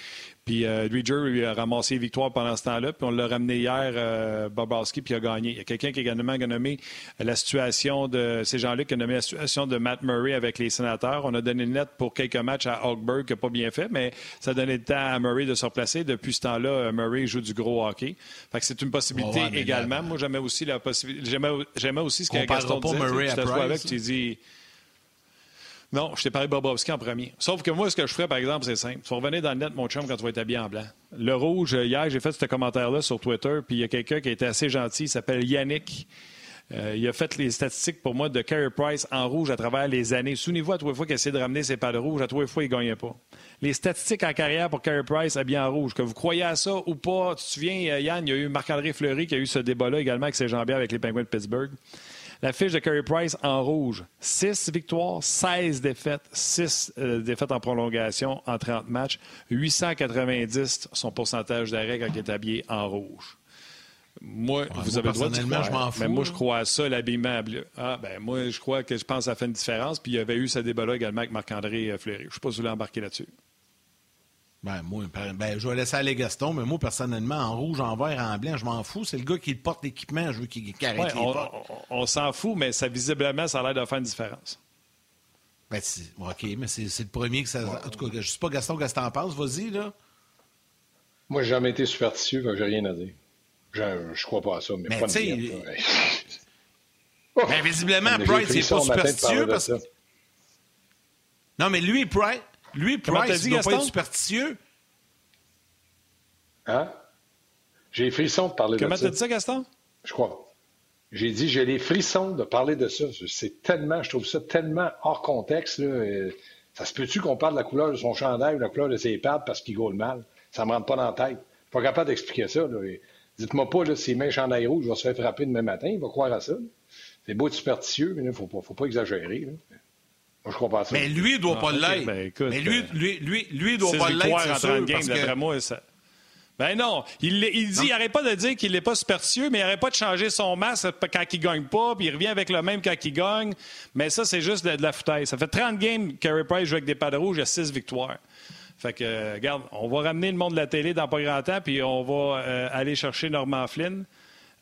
Puis euh, Reager lui a ramassé victoire pendant ce temps-là, puis on l'a ramené hier, euh, Bobrovsky, puis il a gagné. Il y a quelqu'un qui a également nommé la situation de ces gens-là, qui a nommé la situation de Matt Murray avec les Sénateurs. On a donné le net pour quelques matchs à Hogberg, qui n'a pas bien fait, mais ça donnait le temps à Murray de se replacer. Depuis ce temps-là, Murray joue du gros hockey. Fait que c'est une possibilité ouais, ouais, également. Là, moi, j'aimais aussi la possibilité. J'aimais, j'aimais aussi ce que Gaston disait. Murray tu t'assois avec, tu dis... Non, je t'ai parlé de Bobrovsky en premier. Sauf que moi, ce que je ferais, par exemple, c'est simple. Tu vas revenir dans le net, mon chum, quand tu vas être habillé en blanc. Le rouge, hier, j'ai fait ce commentaire-là sur Twitter, puis il y a quelqu'un qui a été assez gentil, il s'appelle Yannick. Euh, il a fait les statistiques pour moi de Carey Price en rouge à travers les années. Souvenez-vous, à tous les fois qu'il essayait de ramener ses pads rouges, à tous les fois, il ne gagnait pas. Les statistiques en carrière pour Carey Price habillé en rouge, que vous croyez à ça ou pas, tu te souviens, Yann, il y a eu Marc-André Fleury qui a eu ce débat-là également avec ses jambières avec les Penguins de Pittsburgh. La fiche de Carey Price en rouge, six victoires, seize défaites, six euh, défaites en prolongation en trente matchs, huit cent quatre-vingt-dix son pourcentage d'arrêt quand il est habillé en rouge. Moi, ouais, vous avez le droit de croire. Je m'en fous, mais moi, là. Je crois à ça, l'habillement bleu. Ah, ben moi, je crois que je pense que ça fait une différence. Puis il y avait eu ce débat-là également avec Marc-André Fleury. Je ne sais pas si vous voulez embarquer là-dessus. Ben, moi, ben, je vais laisser aller Gaston, mais moi, personnellement, en rouge, en vert, en blanc, je m'en fous. C'est le gars qui porte l'équipement, je veux qu'il carré ouais, les on, portes. On, on s'en fout, mais ça, visiblement, ça a l'air de faire une différence. Ben, c'est, OK, mais c'est, c'est le premier que ça... Ouais. En tout cas, je ne sais pas, Gaston, qu'est-ce que t'en penses? Vas-y, là. Moi, j'ai jamais été superstitieux, j'ai rien à dire. Je, je crois pas à ça, mais, mais pas de bien. Mais oh! Ben, visiblement, Price, il n'est pas superstitieux parce que... Non, mais lui, Price... Lui, Price, il doit pas être superstitieux. Hein? J'ai les frissons de parler de ça. Comment t'as dit ça, Gaston? Je crois. J'ai dit, j'ai les frissons de parler de ça. C'est tellement, je trouve ça tellement hors contexte. Là. Ça se peut-tu qu'on parle de la couleur de son chandail ou de la couleur de ses pattes parce qu'il gaule mal? Ça me rentre pas dans la tête. Je suis pas capable d'expliquer ça. Là. Dites-moi pas, là, s'il met un chandail rouge, il va se faire frapper demain matin. Il va croire à ça. Là. C'est beau être superstitieux, mais il faut pas, faut pas exagérer. Là. Moi, je crois pas à ça. Mais lui, il doit ah, pas okay, l'être. Ben, écoute, mais lui, lui, lui, lui, doit pas l'être, c'est sûr, game, parce que... D'après moi, ça... Ben non, il, il dit, non. Il n'arrête pas de dire qu'il n'est pas superstitieux, mais il n'arrête pas de changer son masque quand il ne gagne pas, puis il revient avec le même quand il gagne. Mais ça, c'est juste de, de la foutaise. Ça fait trente games que Carey Price joue avec des pads rouges, il a six victoires. Fait que, euh, regarde, on va ramener le monde de la télé dans pas grand temps, puis on va euh, aller chercher Norman Flynn.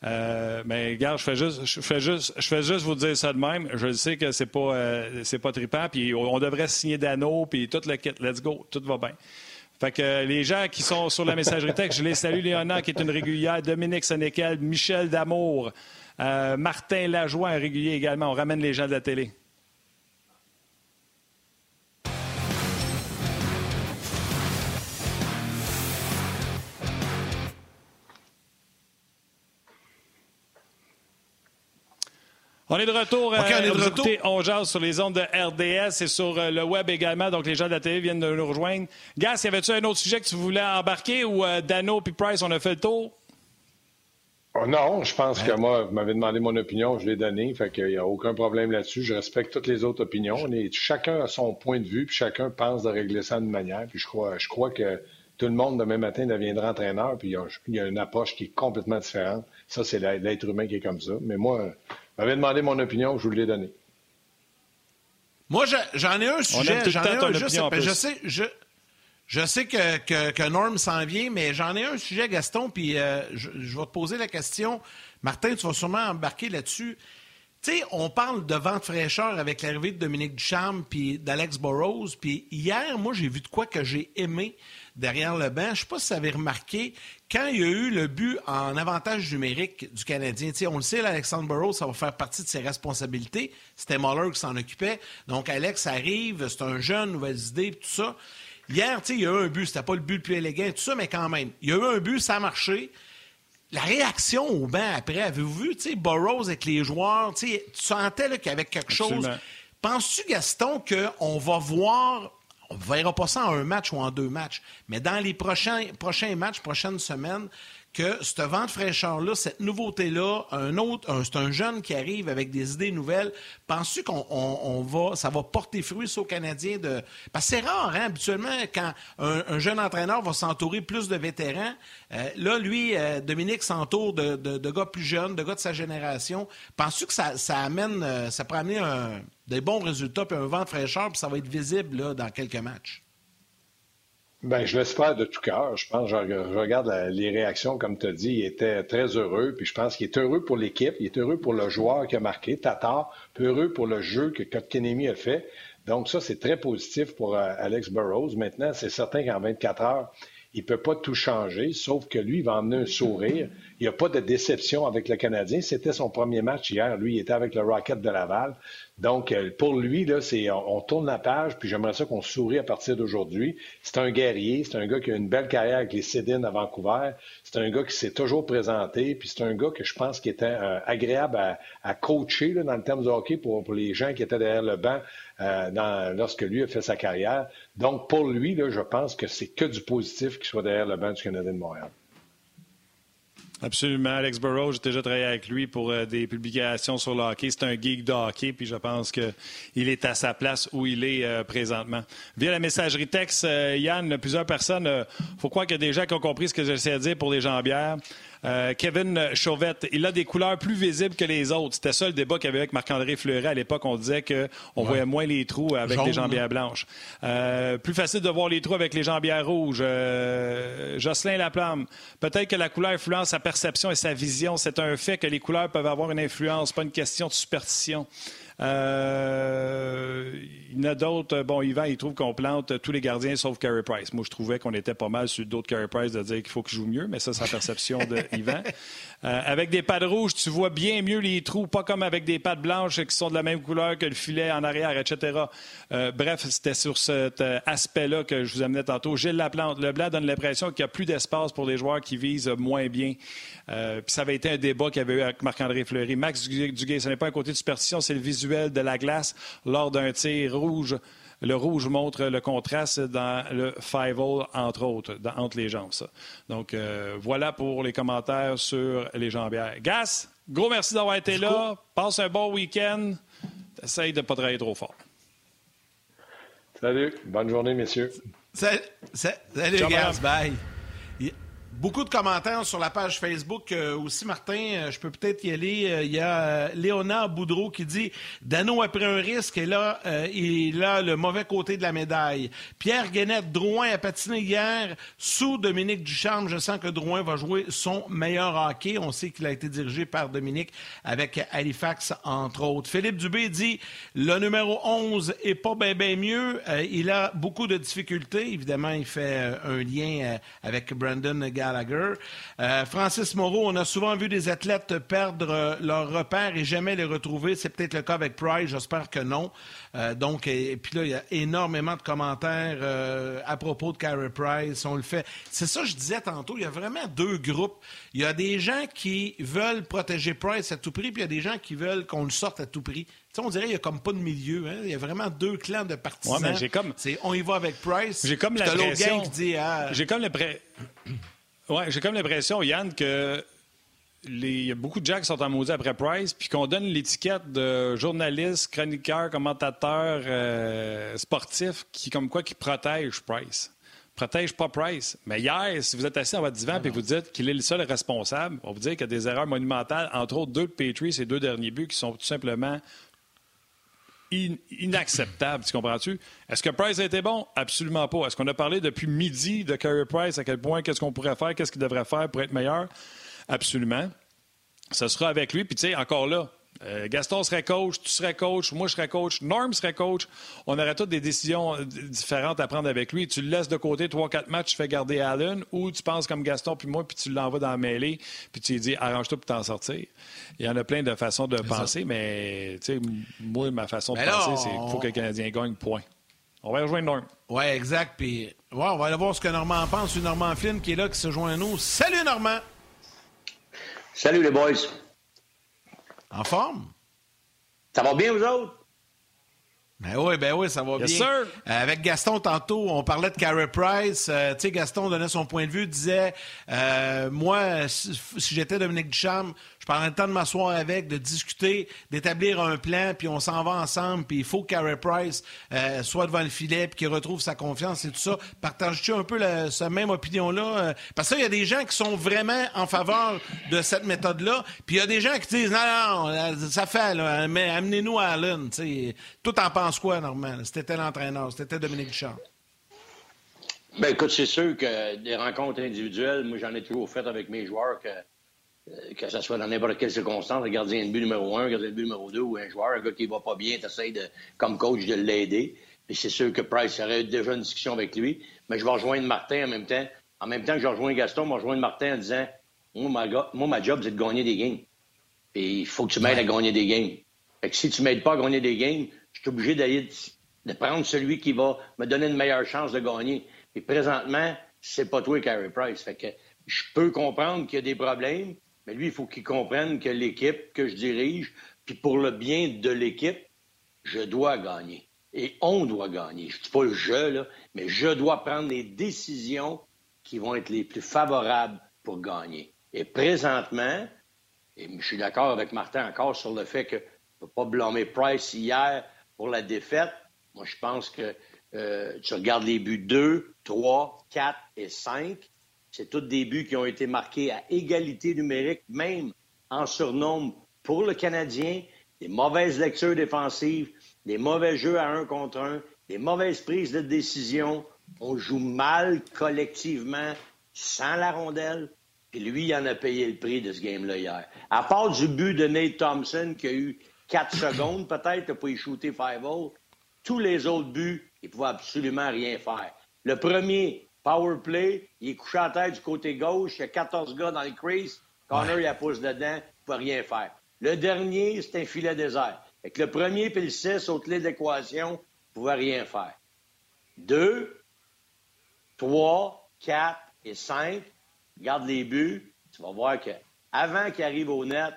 Euh, mais regarde, je fais juste, je fais juste, je fais juste vous dire ça de même. Je sais que c'est pas, euh, c'est pas trippant. Puis on devrait signer Danault, puis toute la kit. Let's go, tout va bien. Fait que les gens qui sont sur la messagerie texte, je les salue. Léonard, qui est une régulière, Dominique Sénécal, Michel Damour, euh, Martin Lajoie, un régulier également. On ramène les gens de la télé. On est de retour. Okay, on, est de euh, retour. Écoutez, on jase sur les ondes de R D S et sur euh, le web également. Donc, les gens de la télé viennent de nous rejoindre. Gas, y avait-tu un autre sujet que tu voulais embarquer ou euh, Danault puis Price, on a fait le tour? Oh non, je pense ouais. que moi, vous m'avez demandé mon opinion, je l'ai donnée. Fait qu'il n'y a aucun problème là-dessus. Je respecte toutes les autres opinions. On est, chacun a son point de vue puis chacun pense de régler ça d'une manière. Puis je crois, je crois que tout le monde, demain matin, deviendra entraîneur. Puis il y, y a une approche qui est complètement différente. Ça, c'est l'être humain qui est comme ça. Mais moi... Vous m'avez demandé mon opinion, je vous l'ai donnée. Moi, je, j'en ai un sujet. J'en ai un, juste, je, sais, je, je sais que, que, que Norm s'en vient, mais j'en ai un sujet, Gaston, puis euh, je, je vais te poser la question. Martin, tu vas sûrement embarquer là-dessus. Tu sais, on parle de vent de fraîcheur avec l'arrivée de Dominique Ducharme puis d'Alex Burrows. Puis hier, moi, j'ai vu de quoi que j'ai aimé derrière le banc. Je ne sais pas si vous avez remarqué, quand il y a eu le but en avantage numérique du Canadien, on le sait, Alexander Burrows, ça va faire partie de ses responsabilités. C'était Muller qui s'en occupait. Donc, Alex arrive, c'est un jeune, nouvelles idées, tout ça. Hier, il y a eu un but. C'était pas le but le plus élégant, tout ça, mais quand même. Il y a eu un but, ça a marché. La réaction au banc après, avez-vous vu, tu sais, Burrows avec les joueurs, tu sentais là, qu'il y avait quelque Absolument. chose. Penses-tu, Gaston, qu'on va voir, on ne verra pas ça en un match ou en deux matchs, mais dans les prochains, prochains matchs, prochaines semaines, que ce vent de fraîcheur-là, cette nouveauté-là, un autre, un, c'est un jeune qui arrive avec des idées nouvelles, penses-tu qu'on on, on va, ça va porter fruit sur le Canadien de... Parce que c'est rare, hein, habituellement, quand un, un jeune entraîneur va s'entourer plus de vétérans. Euh, là, lui, euh, Dominique s'entoure de, de, de gars plus jeunes, de gars de sa génération. Penses-tu que ça, ça amène, euh, ça peut amener un, des bons résultats puis un vent de fraîcheur, puis ça va être visible là, dans quelques matchs? Bien, je l'espère de tout cœur. Je pense, je regarde la, les réactions, comme tu as dit, il était très heureux. Puis je pense qu'il est heureux pour l'équipe, il est heureux pour le joueur qui a marqué, Tatar, puis heureux pour le jeu que Kotkaniemi a fait. Donc ça, c'est très positif pour euh, Alex Burrows. Maintenant, c'est certain qu'en vingt-quatre heures, il ne peut pas tout changer, sauf que lui, il va emmener un sourire. Il n'y a pas de déception avec le Canadien. C'était son premier match hier. Lui, il était avec le Rocket de Laval. Donc, pour lui, là, c'est, on, on tourne la page, puis j'aimerais ça qu'on sourie à partir d'aujourd'hui. C'est un guerrier, c'est un gars qui a une belle carrière avec les Sedins à Vancouver. C'est un gars qui s'est toujours présenté, puis c'est un gars que je pense qui était euh, agréable à, à coacher là, dans le terme du hockey pour, pour les gens qui étaient derrière le banc euh, dans, lorsque lui a fait sa carrière. Donc, pour lui, là, je pense que c'est que du positif qu'il soit derrière le banc du Canadien de Montréal. Absolument. Alex Burrows, j'ai déjà travaillé avec lui pour euh, des publications sur le hockey. C'est un geek de hockey, puis je pense qu'il est à sa place où il est euh, présentement. Via la messagerie texte, euh, Yann, plusieurs personnes, euh, faut croire qu'il y a des gens qui ont compris ce que j'essaie de dire pour les jambières. Euh, Kevin Chauvette, il a des couleurs plus visibles que les autres. C'était ça le débat qu'il y avait avec Marc-André Fleury. À l'époque, on disait qu'on ouais. voyait moins les trous avec Jaune. Les jambières blanches. Euh, plus facile de voir les trous avec les jambières rouges. Euh, Jocelyn Laplame, peut-être que la couleur influence sa perception et sa vision. C'est un fait que les couleurs peuvent avoir une influence, pas une question de superstition. Euh, il y en a d'autres. Bon, Yvan, il trouve qu'on plante tous les gardiens sauf Carey Price. Moi, je trouvais qu'on était pas mal sur d'autres Carey Price de dire qu'il faut qu'il joue mieux, mais ça, c'est la perception de Yvan. Euh, avec des pattes rouges, tu vois bien mieux les trous, pas comme avec des pattes blanches qui sont de la même couleur que le filet en arrière, et cetera. Euh, bref, c'était sur cet aspect-là que je vous amenais tantôt. Gilles Laplante, le blanc donne l'impression qu'il n'y a plus d'espace pour les joueurs qui visent moins bien. Euh, puis ça avait été un débat qu'il y avait eu avec Marc-André Fleury. Max Duguay, ce n'est pas un côté de superstition, c'est le visuel de la glace lors d'un tir rouge. Le rouge montre le contraste dans le five-hole, entre autres, dans, entre les jambes. Ça. Donc, euh, voilà pour les commentaires sur les jambières. Gas, gros merci d'avoir été là. Passe un bon week-end. Essaye de ne pas travailler trop fort. Salut. Bonne journée, messieurs. Salut, salut Gas. Bye. Beaucoup de commentaires sur la page Facebook euh, aussi, Martin. Euh, je peux peut-être y aller. Il euh, y a euh, Léonard Boudreau qui dit « Danault a pris un risque et là, euh, il a le mauvais côté de la médaille. » Pierre Guénette, Drouin a patiné hier sous Dominique Ducharme. Je sens que Drouin va jouer son meilleur hockey. On sait qu'il a été dirigé par Dominique avec Halifax, entre autres. Philippe Dubé dit « Le numéro onze est pas bien ben mieux. Euh, il a beaucoup de difficultés. » Évidemment, il fait euh, un lien euh, avec Brandon Gallagher. Euh, Francis Moreau, on a souvent vu des athlètes perdre euh, leurs repères et jamais les retrouver. C'est peut-être le cas avec Price, j'espère que non. Euh, donc, et, et puis là, il y a énormément de commentaires euh, à propos de Carey Price. On le fait. C'est ça que je disais tantôt, il y a vraiment deux groupes. Il y a des gens qui veulent protéger Price à tout prix, puis il y a des gens qui veulent qu'on le sorte à tout prix. Tu sais, on dirait qu'il n'y a comme pas de milieu. Hein? Il y a vraiment deux clans de partisans. Ouais, mais j'ai comme... C'est, on y va avec Price. J'ai comme l'impression... l'autre gang qui dit... Ah... J'ai comme l'impression... Ouais, j'ai comme l'impression, Yann, que il y a beaucoup de gens qui sont en maudit après Price, puis qu'on donne l'étiquette de journaliste, chroniqueur, commentateur, euh, sportif, qui comme quoi qui protège Price. Protège pas Price. Mais hier, si vous êtes assis à votre divan et vous dites qu'il est le seul responsable, on vous dit qu'il y a des erreurs monumentales, entre autres deux de Petry, ces deux derniers buts qui sont tout simplement in- inacceptables. Tu comprends-tu? Est-ce que Price a été bon? Absolument pas. Est-ce qu'on a parlé depuis midi de Carey Price, à quel point, qu'est-ce qu'on pourrait faire, qu'est-ce qu'il devrait faire pour être meilleur? Absolument. Ce sera avec lui. Puis tu sais, encore là, euh, Gaston serait coach, tu serais coach, moi je serais coach, Norm serait coach. On aurait toutes des décisions différentes à prendre avec lui. Tu le laisses de côté trois quatre matchs, tu fais garder Allen, ou tu penses comme Gaston puis moi, puis tu l'envoies dans la mêlée, puis tu lui dis arrange-toi pour t'en sortir. Il y en a plein de façons de c'est penser, ça. Mais tu sais, moi, ma façon mais de penser, on... c'est qu'il faut que le Canadien gagne, point. On va rejoindre Norm. Oui, exact. Puis ouais, on va aller voir ce que Norman pense. C'est Norman Flynn qui est là, qui se joint à nous. Salut, Norman! Salut, les boys! En forme? Ça va bien, vous autres? Ben oui, ben oui, ça va yes bien. Sûr. Euh, avec Gaston, tantôt, on parlait de Carey Price. Euh, tu sais, Gaston donnait son point de vue, disait euh, moi, si, si j'étais Dominique Ducharme, je prendrais le temps de m'asseoir avec, de discuter, d'établir un plan, puis on s'en va ensemble, puis il faut que Carey Price euh, soit devant le filet, puis qu'il retrouve sa confiance et tout ça. Partages-tu un peu la, cette même opinion-là? Parce que il y a des gens qui sont vraiment en faveur de cette méthode-là, puis il y a des gens qui disent non, non, ça fait, là, mais amenez-nous à Allen. T'sais. Tout en pense quoi, Normand? C'était l'entraîneur, c'était Dominique Ducharme. Bien, écoute, c'est sûr que des rencontres individuelles, moi, j'en ai toujours fait avec mes joueurs que que ce soit dans n'importe quelle circonstance, un gardien de but numéro un, un gardien de but numéro deux ou un joueur, un gars qui va pas bien, t'essayes de, comme coach de l'aider. Puis c'est sûr que Price aurait déjà une discussion avec lui, mais je vais rejoindre Martin en même temps. En même temps que je rejoins Gaston, je vais rejoindre Martin en disant moi ma, moi, ma job, c'est de gagner des games. Puis il faut que tu m'aides à gagner des games. Fait que si tu m'aides pas à gagner des games, je suis obligé d'aller de prendre celui qui va me donner une meilleure chance de gagner. Et présentement, c'est pas toi, Carey Price. Fait que je peux comprendre qu'il y a des problèmes. Mais lui, il faut qu'il comprenne que l'équipe que je dirige, puis pour le bien de l'équipe, je dois gagner. Et on doit gagner. Je ne dis pas le « je », là, mais je dois prendre les décisions qui vont être les plus favorables pour gagner. Et présentement, et je suis d'accord avec Martin encore sur le fait que je ne peux pas blâmer Price hier pour la défaite. Moi, je pense que euh, tu regardes les buts deux, trois, quatre et cinq. C'est tous des buts qui ont été marqués à égalité numérique, même en surnombre pour le Canadien. Des mauvaises lectures défensives, des mauvais jeux à un contre un, des mauvaises prises de décision. On joue mal collectivement, sans la rondelle. Et lui, il en a payé le prix de ce game-là hier. À part du but de Nate Thompson, qui a eu quatre secondes peut-être pour y shooter five-oh, tous les autres buts, il ne pouvait absolument rien faire. Le premier... Power play, il est couché à la tête du côté gauche, il y a quatorze gars dans le crease, Connor, il a pousse dedans, il ne peut rien faire. Le dernier, c'est un filet désert. Fait que le premier puis le six, au clé de l'équation, il ne pouvait rien faire. deux, trois, quatre et cinq, garde les buts, tu vas voir que avant qu'il arrive au net,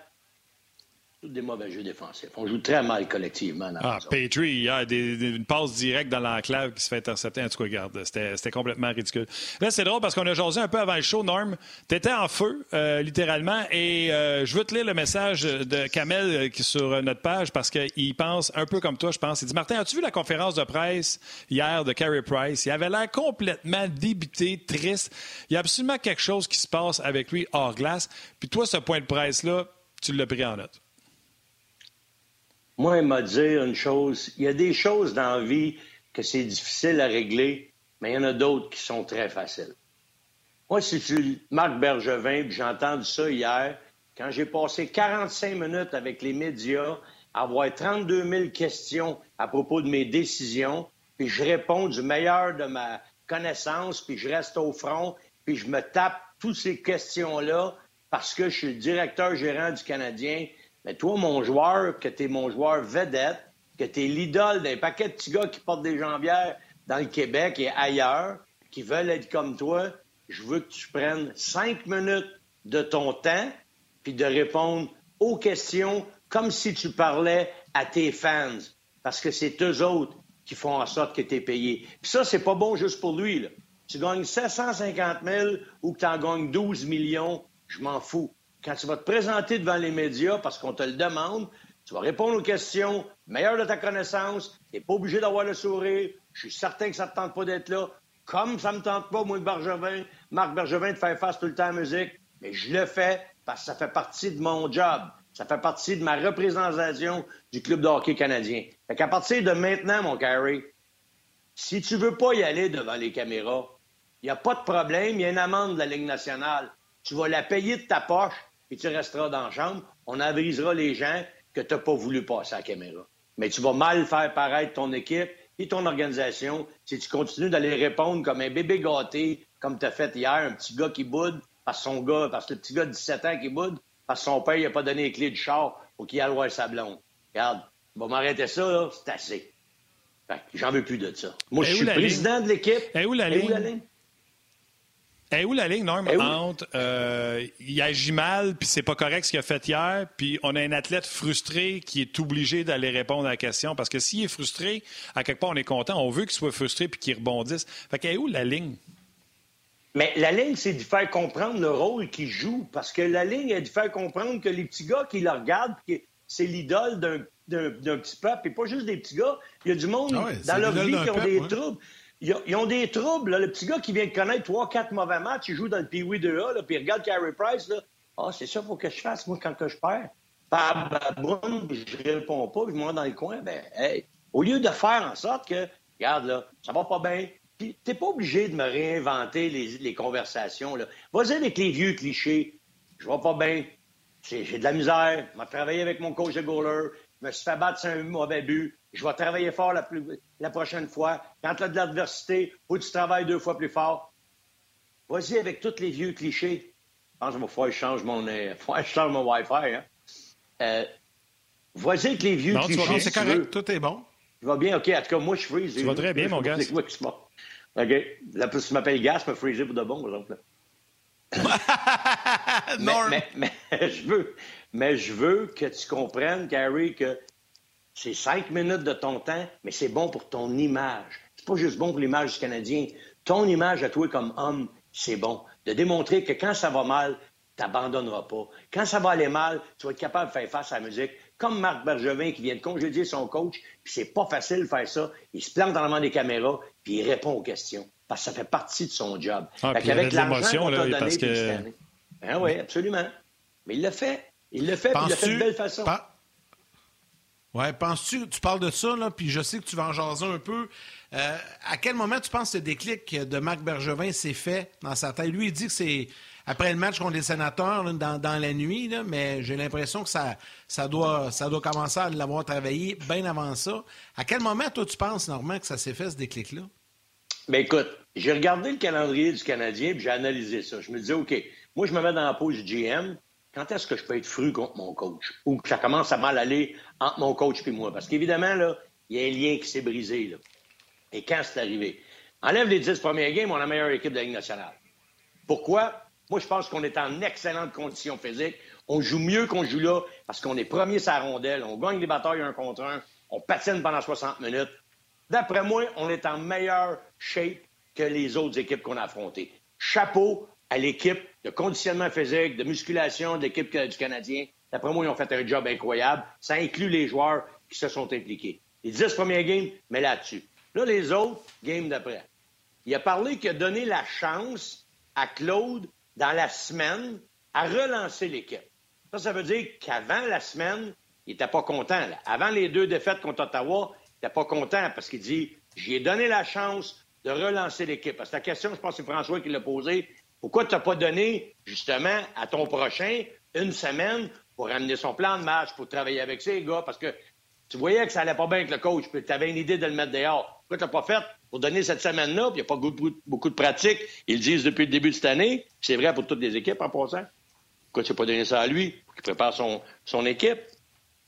tous des mauvais jeux défensifs. On joue très mal collectivement. Dans ah, Petry, il y a des, des, une passe directe dans l'enclave qui se fait intercepter. En tout cas, regarde, c'était, c'était complètement ridicule. Là, c'est drôle parce qu'on a jasé un peu avant le show, Norm. T'étais en feu, euh, littéralement, et euh, je veux te lire le message de Kamel euh, qui est sur notre page parce qu'il pense un peu comme toi, je pense. Il dit, Martin, as-tu vu la conférence de presse hier de Carey Price? Il avait l'air complètement débité, triste. Il y a absolument quelque chose qui se passe avec lui hors glace. Puis toi, ce point de presse-là, tu l'as pris en note. Moi, il m'a dit une chose. Il y a des choses dans la vie que c'est difficile à régler, mais il y en a d'autres qui sont très faciles. Moi, si tu Marc Bergevin, puis j'ai entendu ça hier, quand j'ai passé quarante-cinq minutes avec les médias, à avoir trente-deux mille questions à propos de mes décisions, puis je réponds du meilleur de ma connaissance, puis je reste au front, puis je me tape toutes ces questions-là parce que je suis le directeur-gérant du Canadien. Mais toi, mon joueur, que t'es mon joueur vedette, que t'es l'idole d'un paquet de petits gars qui portent des jambières dans le Québec et ailleurs, qui veulent être comme toi, je veux que tu prennes cinq minutes de ton temps puis de répondre aux questions comme si tu parlais à tes fans. Parce que c'est eux autres qui font en sorte que t'es payé. Puis ça, c'est pas bon juste pour lui, là. Tu gagnes sept cent cinquante mille ou que t'en gagnes douze millions, je m'en fous. Quand tu vas te présenter devant les médias parce qu'on te le demande, tu vas répondre aux questions, meilleur de ta connaissance, t'es pas obligé d'avoir le sourire, je suis certain que ça te tente pas d'être là, comme ça me tente pas, moi, Bergevin, Marc Bergevin, de faire face tout le temps à la musique, mais je le fais parce que ça fait partie de mon job, ça fait partie de ma représentation du club de hockey canadien. Fait qu'à partir de maintenant, mon Carey, si tu veux pas y aller devant les caméras, il n'y a pas de problème, il y a une amende de la Ligue nationale, tu vas la payer de ta poche, puis tu resteras dans la chambre, on avisera les gens que tu n'as pas voulu passer à la caméra. Mais tu vas mal faire paraître ton équipe et ton organisation si tu continues d'aller répondre comme un bébé gâté, comme tu as fait hier, un petit gars qui boude, parce que son gars, parce que le petit gars de dix-sept ans qui boude, parce que son père il a pas donné les clés du char pour qu'il aille voir sa blonde. Regarde, il va m'arrêter ça, là, c'est assez. Fait que j'en veux plus de ça. Moi, et je suis président ligne? de l'équipe. Et où la et où ligne? La ligne? Et où la ligne, Norm, hey, entre euh, il agit mal, puis c'est pas correct ce qu'il a fait hier, puis on a un athlète frustré qui est obligé d'aller répondre à la question, parce que s'il est frustré, à quelque part, on est content, on veut qu'il soit frustré puis qu'il rebondisse. Fait que, hey, où la ligne? Mais la ligne, c'est de faire comprendre le rôle qu'il joue, parce que la ligne, elle est de faire comprendre que les petits gars qui le regardent, c'est l'idole d'un, d'un, d'un petit peuple, et pas juste des petits gars. Il y a du monde ah ouais, dans leur vie qui ont peuple, des ouais. troubles. Ils ont des troubles. Là. Le petit gars qui vient de connaître trois quatre mauvais matchs, il joue dans le Pee-Wee deux A, puis il regarde Carey Price. Là. Ah, c'est ça qu'il faut que je fasse, moi, quand que je perds. Bababoum, je réponds pas, puis je me rends dans le coin. Ben, hey, au lieu de faire en sorte que, regarde, là, ça va pas bien, puis t'es pas obligé de me réinventer les, les conversations. Là. Vas-y avec les vieux clichés. Je vais pas bien. J'ai, j'ai de la misère. Je vais travailler avec mon coach de goaler. Je me suis fait battre sur un mauvais but. Je vais travailler fort la, plus, la prochaine fois. Quand tu as de l'adversité, faut que tu travailles deux fois plus fort. Vas-y avec tous les vieux clichés. Je pense qu'il va falloir que je change mon, euh, je change mon Wi-Fi. Hein. Euh, vas-y avec les vieux non, clichés. Non, c'est si correct. Tout est bon. Tu vas bien? OK. En tout cas, moi, je freeze. Tu vas très bien, mon gars. C'est quoi qui se passe? OK. Là, si tu m'appelles Gas, je peux freezer pour de bon, par exemple. Norm. Mais, mais, mais, je veux, mais je veux que tu comprennes, Carey, que c'est cinq minutes de ton temps, mais c'est bon pour ton image. C'est pas juste bon pour l'image du Canadien. Ton image à toi comme homme, c'est bon. De démontrer que quand ça va mal, t'abandonneras pas. Quand ça va aller mal, tu vas être capable de faire face à la musique. Comme Marc Bergevin qui vient de congédier son coach, puis c'est pas facile de faire ça. Il se plante dans l'avant des caméras, puis il répond aux questions. Parce que ça fait partie de son job. Ah, fait qu'avec l'argent qu'on t'a donné, que... hein, oui, absolument. Mais il le fait. Il le fait, puis il le fait de belle façon. Pas... Ouais, penses-tu, tu parles de ça, là, puis je sais que tu vas en jaser un peu. Euh, à quel moment tu penses que ce déclic de Marc Bergevin s'est fait dans sa tête? Lui, il dit que c'est après le match contre les Sénateurs, là, dans, dans la nuit, là, mais j'ai l'impression que ça, ça, doit, ça doit commencer à l'avoir travaillé bien avant ça. À quel moment, toi, tu penses, Normand, que ça s'est fait, ce déclic-là? Bien, écoute, j'ai regardé le calendrier du Canadien, puis j'ai analysé ça. Je me disais, OK, moi, je me mets dans la peau du G M. Quand est-ce que je peux être fru contre mon coach? Ou que ça commence à mal aller entre mon coach et moi? Parce qu'évidemment, là, il y a un lien qui s'est brisé. Là. Et quand c'est arrivé? Enlève les dix premières games, on a la meilleure équipe de la Ligue nationale. Pourquoi? Moi, je pense qu'on est en excellente condition physique. On joue mieux qu'on joue là parce qu'on est premier sur la rondelle. On gagne les batailles un contre un. On patine pendant soixante minutes. D'après moi, on est en meilleure shape que les autres équipes qu'on a affrontées. Chapeau à l'équipe de conditionnement physique, de musculation de l'équipe du Canadien. D'après moi, ils ont fait un job incroyable. Ça inclut les joueurs qui se sont impliqués. Les dix premières games, mais là-dessus. Là, les autres, games d'après. Il a parlé qu'il a donné la chance à Claude, dans la semaine, à relancer l'équipe. Ça, ça veut dire qu'avant la semaine, il n'était pas content. Là. Avant les deux défaites contre Ottawa, il n'était pas content parce qu'il dit « J'ai donné la chance de relancer l'équipe. » Parce que la question, je pense que c'est François qui l'a posée. Pourquoi tu n'as pas donné, justement, à ton prochain, une semaine pour amener son plan de match, pour travailler avec ses gars? Parce que tu voyais que ça n'allait pas bien avec le coach, puis tu avais une idée de le mettre dehors. Pourquoi tu l'as pas fait pour donner cette semaine-là? Puis il n'y a pas beaucoup de pratiques. Ils le disent depuis le début de cette année. C'est vrai pour toutes les équipes, en passant. Pourquoi tu n'as pas donné ça à lui pour qu'il prépare son, son équipe?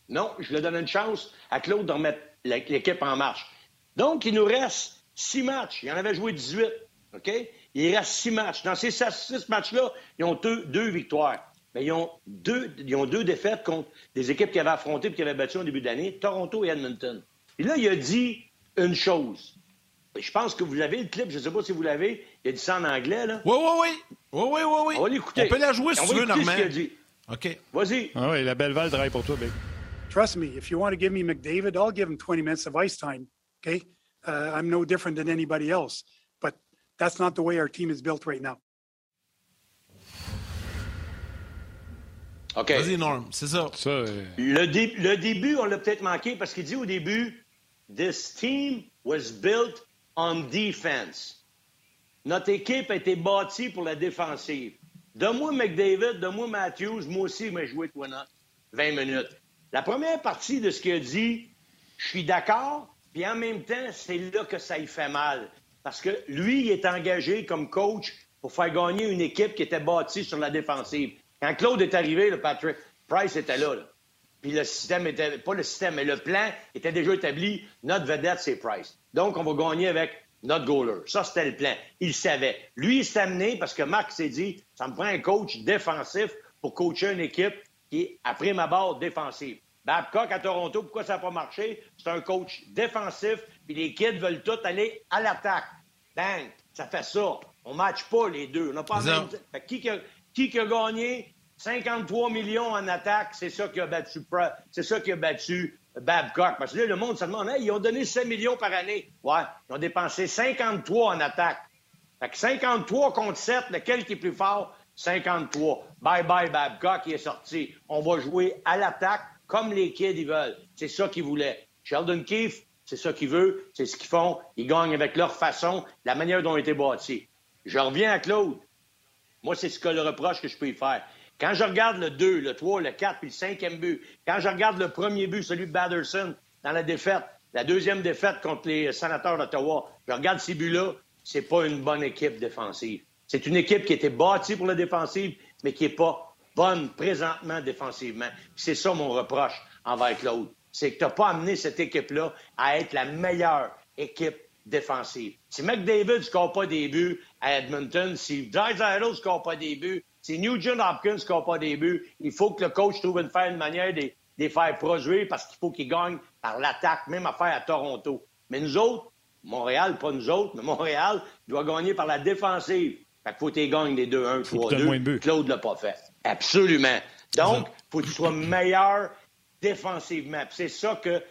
Non, je lui ai donné une chance à Claude de remettre l'équipe en marche. Donc, il nous reste six matchs. Il en avait joué dix-huit. OK? Il reste six matchs. Dans ces six matchs-là, ils ont deux, deux victoires. Mais ils ont deux, ils ont deux défaites contre des équipes qu'ils avaient affrontées et qu'ils avaient battues au début d'année, Toronto et Edmonton. Et là, il a dit une chose. Je pense que vous l'avez, le clip, je ne sais pas si vous l'avez. Il a dit ça en anglais, là. Oui, oui, oui. Oui, oui, oui, oui. On va l'écouter. On peut la jouer si tu veux, Normand. On va écouter ce qu'il a dit. OK. Vas-y. Ah oui, la belle valve travaille pour toi, Big. Trust me, if you want to give me McDavid, I'll give him twenty minutes of ice time, okay? Uh, I'm no different than anybody else, but that's not the way our team is built right now. OK. Vas-y, Norm, c'est ça. ça euh... le, dé- le début, on l'a peut-être manqué parce qu'il dit au début, « This team was built on defense. » Notre équipe a été bâtie pour la défensive. Donne-moi McDavid, donne-moi Matthews, moi aussi, mais jouer toi non. vingt minutes. La première partie de ce qu'il a dit, je suis d'accord, puis en même temps, c'est là que ça y fait mal. Parce que lui, il est engagé comme coach pour faire gagner une équipe qui était bâtie sur la défensive. Quand Claude est arrivé, le Patrick Price était là, là. Puis le système était... Pas le système, mais le plan était déjà établi. Notre vedette, c'est Price. Donc, on va gagner avec notre goaler. Ça, c'était le plan. Il savait. Lui, il s'est amené parce que Marc s'est dit, ça me prend un coach défensif pour coacher une équipe qui est, après ma barre, défensive. Babcock à Toronto, pourquoi ça n'a pas marché? C'est un coach défensif, puis les kids veulent tous aller à l'attaque. Bang! Ça fait ça. On ne matche pas les deux. On n'a pas même... fait qui, qui, a, qui qui a gagné cinquante-trois millions en attaque, c'est ça qui a battu c'est ça qui a battu Babcock. Parce que là, le monde se demande, hey, ils ont donné sept millions par année. Ouais, ils ont dépensé cinquante-trois en attaque. Fait que cinquante-trois contre sept, lequel qui est plus fort? cinquante-trois. Bye-bye, Babcock, il est sorti. On va jouer à l'attaque comme les kids, ils veulent. C'est ça qu'ils voulaient. Sheldon Keefe, c'est ça qu'ils veulent. C'est ce qu'ils font. Ils gagnent avec leur façon, la manière dont ils ont été bâtis. Je reviens à Claude. Moi, c'est ce que le reproche que je peux y faire. Quand je regarde le deux, le trois, le quatre, puis le cinquième but, quand je regarde le premier but, celui de Batherson, dans la défaite, la deuxième défaite contre les Sénateurs d'Ottawa, je regarde ces buts-là, c'est pas une bonne équipe défensive. C'est une équipe qui a été bâtie pour la défensive, mais qui n'est pas bonne présentement défensivement. Puis c'est ça mon reproche envers Claude. C'est que tu n'as pas amené cette équipe-là à être la meilleure équipe défensive. Si McDavid ne score pas des buts à Edmonton, si Draisaitl ne score pas des buts, si Nugent Hopkins ne score pas des buts, il faut que le coach trouve une, une manière de, de les faire produire parce qu'il faut qu'ils gagnent par l'attaque, même affaire à Toronto. Mais nous autres, Montréal, pas nous autres, mais Montréal doit gagner par la défensive. Fait qu'il faut que tu gagnes les deux un, trois deux. Claude l'a pas fait. Absolument. Donc, il faut que tu sois meilleur défensivement. Puis c'est ça que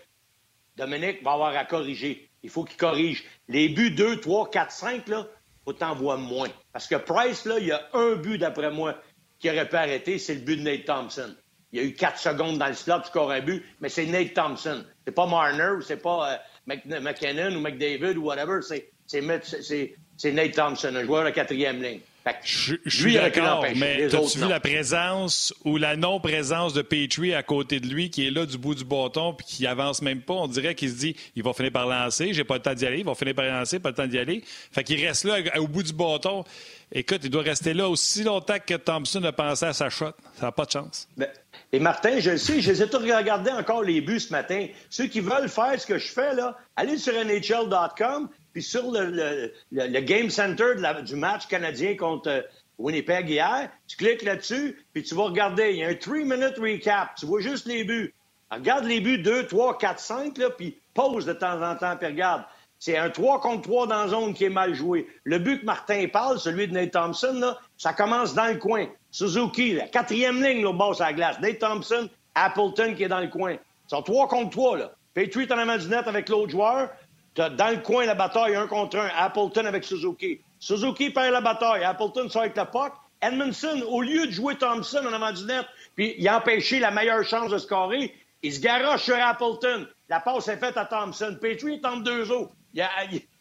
Dominique va avoir à corriger. Il faut qu'il corrige. Les buts deux, trois, quatre, cinq, là, faut que tu envoies moins. Parce que Price, là, il y a un but, d'après moi, qui aurait pu arrêter, c'est le but de Nate Thompson. Il y a eu quatre secondes dans le slot, tu scores un but, mais c'est Nate Thompson. C'est pas Marner, ou c'est pas euh, McKinnon ou McDavid ou whatever. C'est... c'est, c'est, c'est C'est Nate Thompson, un joueur de quatrième ligne. Fait que je, je lui, suis d'accord, mais t'as-tu vu la présence ou la non-présence de Petry à côté de lui qui est là du bout du bâton puis qui avance même pas? On dirait qu'il se dit « Il va finir par lancer, j'ai pas le temps d'y aller, il va finir par lancer, pas le temps d'y aller. » Fait qu'il reste là au bout du bâton. Écoute, il doit rester là aussi longtemps que Thompson a pensé à sa shot. Ça n'a pas de chance. Ben, et Martin, je le sais, je les ai tous regardés encore les buts ce matin. Ceux qui veulent faire ce que je fais, là, allez sur N H L dot com. Puis sur le, le, le, le Game Center de la, du match canadien contre Winnipeg hier, tu cliques là-dessus, puis tu vas regarder. Il y a un three-minute recap. Tu vois juste les buts. Alors, regarde les buts deux, trois, quatre, cinq, là, puis pause de temps en temps, puis regarde. C'est un trois contre trois dans la zone qui est mal joué. Le but que Martin parle, celui de Nate Thompson, là, ça commence dans le coin. Suzuki, la quatrième ligne, là, au bas sur la glace. Nate Thompson, Appleton qui est dans le coin. Ils sont trois contre trois, là. Petry, t'en amènes du net avec l'autre joueur. T'as dans le coin la bataille, un contre un. Appleton avec Suzuki. Suzuki perd la bataille. Appleton sort avec la puck. Edmundson, au lieu de jouer Thompson en avant du net, puis il a empêché la meilleure chance de scorer, il se garoche sur Appleton. La passe est faite à Thompson. Petry tente deux autres. Il y a,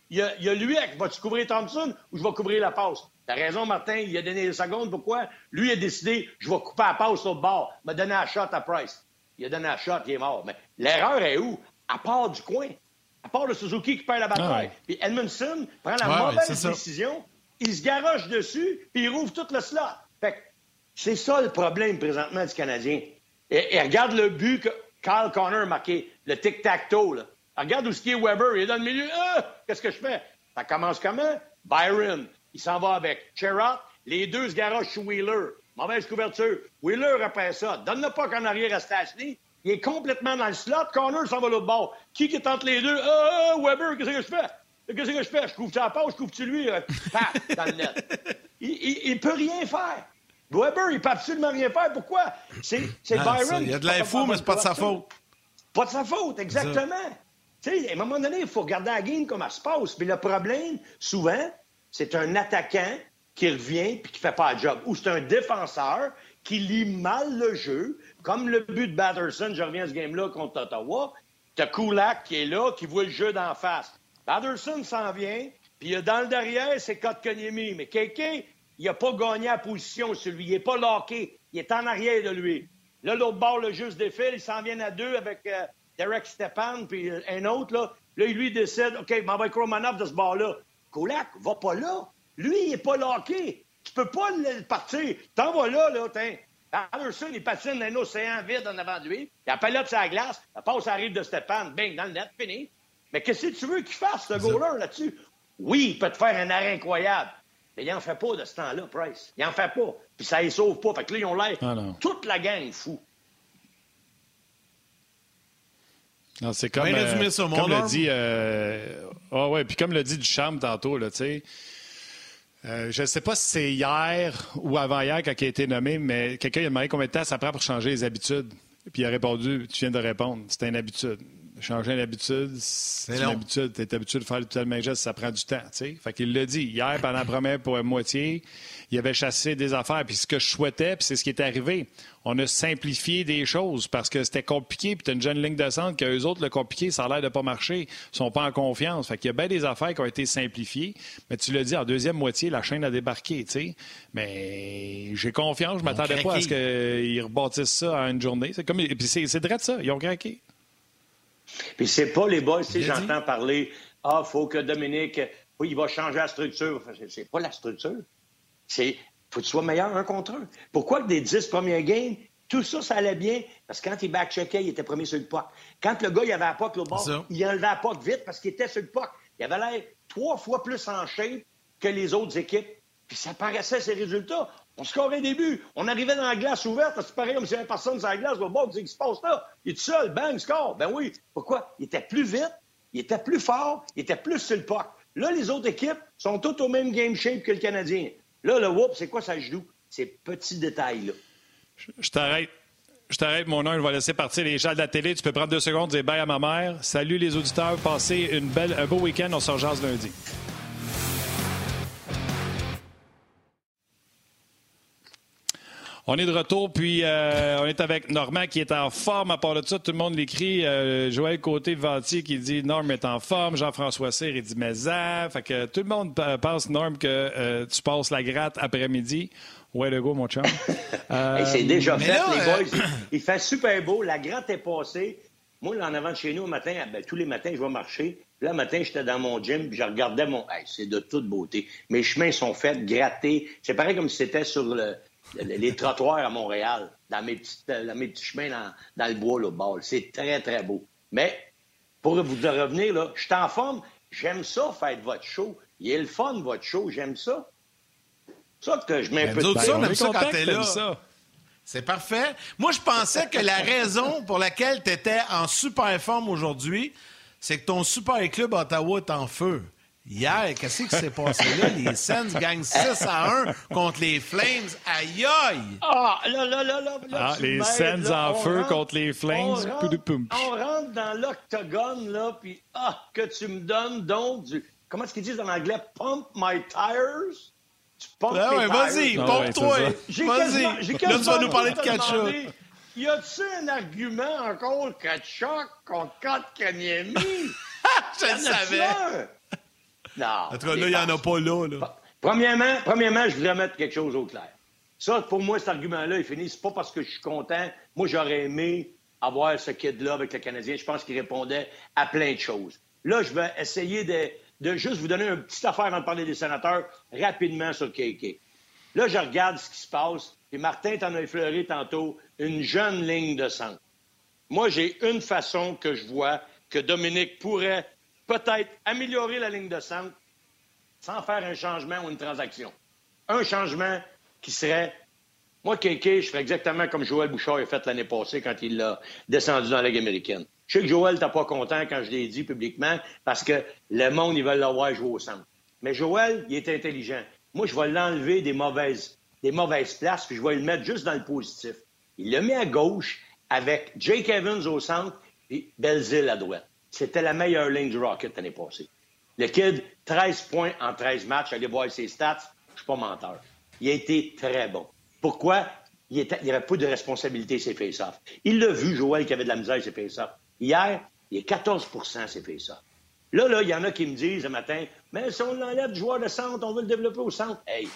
il a, il a lui qui va-tu couvrir Thompson ou je vais couvrir la passe? T'as raison, Martin, il a donné les secondes. Pourquoi? Lui, il a décidé, je vais couper la passe au bord. Il m'a donné la shot à Price. Il a donné la shot, il est mort. Mais l'erreur est où? À part du coin. À part le Suzuki qui perd la bataille. Ah ouais. Puis Edmundson prend la ouais, mauvaise décision, ça. Il se garoche dessus, puis il rouvre tout le slot. Fait que c'est ça le problème présentement du Canadien. Et, et regarde le but que Kyle Connor a marqué, le tic-tac-toe. Là. Regarde où ce qui est Weber, il est dans le milieu. Ah, qu'est-ce que je fais? Ça commence comment? Byron, il s'en va avec. Sherrod, les deux se garochent sur Wheeler. Mauvaise couverture. Wheeler après ça. Donne-le pas qu'en arrière à Stastny. Il est complètement dans le slot. Connor s'en va l'autre bord. Qui qui tente les deux? Ah, oh, Weber, qu'est-ce que je fais? Qu'est-ce que je fais? Je couvre-tu la passe? Je couvre-tu lui? Paf, dans le net. Il ne peut rien faire. Weber, il ne peut absolument rien faire. Pourquoi? C'est, c'est non, Byron. Ça, il y a de l'info, mais ce n'est pas de sa faute. Pas de sa faute, exactement. Tu sais, à un moment donné, il faut regarder la game comme elle se passe. Puis le problème, souvent, c'est un attaquant qui revient puis qui ne fait pas le job. Ou c'est un défenseur qui lit mal le jeu, comme le but de Batherson, je reviens à ce game-là contre Ottawa, t'as Kulak qui est là, qui voit le jeu d'en face. Batherson s'en vient, puis dans le derrière, c'est Kotkaniemi. Mais K K, il n'a pas gagné la position sur lui, il n'est pas locké, il est en arrière de lui. Là, l'autre bord, le jeu se défile, ils s'en viennent à deux avec euh, Derek Stepan, puis euh, un autre, là. Là, lui, il décide, OK, m'en va avec Romanov de ce bord-là. Kulak va pas là. Lui, il n'est pas locké. Tu peux pas le partir. T'en vas là, là, t'es. Anderson, il patine un océan vide en avant de lui. Il a palette sur la glace. La passe arrive de Stepan. Bing, dans le net. Fini. Mais qu'est-ce que tu veux qu'il fasse, ce goaler, là-dessus? Oui, il peut te faire un arrêt incroyable. Mais il n'en fait pas de ce temps-là, Price. Il n'en fait pas. Puis ça ne les sauve pas. Fait que là, ils ont l'air. Ah toute la gang est fou. Non, c'est comme, euh, résumé ça, mon comme le dit... Ah euh... oh, ouais, puis comme le dit Ducharme tantôt, là, tu sais... Euh, je ne sais pas si c'est hier ou avant-hier quand il a été nommé, mais quelqu'un il a demandé combien de temps ça prend pour changer les habitudes. Puis il a répondu, tu viens de répondre, c'est une habitude. Changer une habitude, c'est une habitude. Tu es habitué de faire tout le même geste, ça prend du temps. T'sais? Fait qu'il l'a dit. Hier, pendant la première pour la moitié, il avait chassé des affaires. Puis ce que je souhaitais, puis c'est ce qui est arrivé. On a simplifié des choses parce que c'était compliqué. Puis tu as une jeune ligne de centre qu'eux autres, le compliqué, ça a l'air de pas marcher. Ils sont pas en confiance. Fait qu'il y a bien des affaires qui ont été simplifiées. Mais tu l'as dit, en deuxième moitié, la chaîne a débarqué. T'sais? Mais j'ai confiance. Je m'attendais pas à ce qu'ils rebâtissent ça en une journée. C'est comme... Puis c'est, c'est vrai de ça. Ils ont craqué. Puis c'est pas les boys, tu sais, j'entends dit. Parler « Ah, il faut que Dominique, oui, il va changer la structure. » C'est pas la structure. C'est « Faut que tu sois meilleur un contre un. » Pourquoi que des dix premiers games, tout ça, ça allait bien? Parce que quand il backcheckait, il était premier sur le puck. Quand le gars, il avait la puck, l'autre bord, il enlevait la puck vite parce qu'il était sur le puck. Il avait l'air trois fois plus en shape que les autres équipes. Puis ça paraissait ses résultats. On scorait des buts. On arrivait dans la glace ouverte. C'est pareil comme si il y avait personne sur la glace. Bon, on disait, qu'est-ce qui se passe là? Il est tout seul. Bang, score. Ben oui. Pourquoi? Il était plus vite. Il était plus fort. Il était plus sur le puck. Là, les autres équipes sont toutes au même game shape que le Canadien. Là, le whoop, c'est quoi ça genou? Ces petits détails-là. Je, je t'arrête. Je t'arrête, mon homme. Je vais laisser partir les gens de la télé. Tu peux prendre deux secondes et dire bye à ma mère. Salut les auditeurs. Passez une belle, un beau week-end. On se rejase lundi. On est de retour, puis euh, on est avec Normand qui est en forme. À part de ça, tout le monde l'écrit. Euh, Joël Côté-Ventier qui dit « Norm est en forme ». Jean-François Cyr, il dit « Mais ça ». Fait que tout le monde pense, Norm, que euh, tu passes la gratte après-midi. Ouais, le go, mon chum. Euh, hey, c'est déjà fait, là, les boys. Euh... Il fait super beau. La gratte est passée. Moi, là, en avant de chez nous, au matin, ben, tous les matins, je vais marcher. Là, le matin, j'étais dans mon gym, puis je regardais mon... Hey, c'est de toute beauté. Mes chemins sont faits, grattés. C'est pareil comme si c'était sur le... les trottoirs à Montréal, dans mes petits, dans mes petits chemins dans, dans le bois, là, bas. C'est très, très beau. Mais, pour vous revenir, là, je suis en forme. J'aime ça, faire votre show. Il est le fun, votre show. J'aime ça. ça que je mets un peu de ça, même ça quand t'es là. Ça. C'est parfait. Moi, je pensais que la raison pour laquelle tu étais en super forme aujourd'hui, c'est que ton super club Ottawa est en feu. Hier, qu'est-ce qui s'est passé là? Les Sens gagnent six à un contre les Flames. Aïe aïe! Ah, là, là, là, là! là ah, les Sens en on feu rentre, contre les Flames. On rentre, on rentre dans l'octogone, là, puis ah, que tu me donnes donc du... Comment est-ce qu'ils disent en anglais? Pump my tires? Tu pompes ah, ouais, tes vas-y, tires. Pompe-toi! Ah, ouais, vas-y! Là, tu vas nous parler de Tkachuk. Y a-tu un argument encore Tkachuk contre Kotkaniemi? Je le savais! Non, en tout cas, là, il n'y en a pas là. là. Premièrement, premièrement, je voudrais mettre quelque chose au clair. Ça, pour moi, cet argument-là, il finit. C'est pas parce que je suis content. Moi, j'aurais aimé avoir ce kid-là avec le Canadien. Je pense qu'il répondait à plein de choses. Là, je vais essayer de, de juste vous donner une petite affaire avant de parler des sénateurs rapidement sur K K. Là, je regarde ce qui se passe. Et Martin, t'en as effleuré tantôt une jeune ligne de centre. Moi, j'ai une façon que je vois que Dominique pourrait... peut-être améliorer la ligne de centre sans faire un changement ou une transaction. Un changement qui serait... Moi, Kéké, je ferais exactement comme Joël Bouchard a fait l'année passée quand il l'a descendu dans la Ligue américaine. Je sais que Joël n'était pas content quand je l'ai dit publiquement parce que le monde, ils veulent l'avoir joué au centre. Mais Joël, il est intelligent. Moi, je vais l'enlever des mauvaises, des mauvaises places puis je vais le mettre juste dans le positif. Il le met à gauche avec Jake Evans au centre et Belzile à droite. C'était la meilleure ligne du Rocket l'année passée. Le kid, treize points en treize matchs. Allez voir ses stats. Je ne suis pas menteur. Il a été très bon. Pourquoi? Il n'y avait pas de responsabilité ses face-offs. Il l'a vu, Joël, qui avait de la misère ses face-offs. Hier, il est quatorze pour cent ses face-offs. Là, là, il y en a qui me disent le matin, « Mais si on l'enlève du joueur de centre, on veut le développer au centre. » Hey,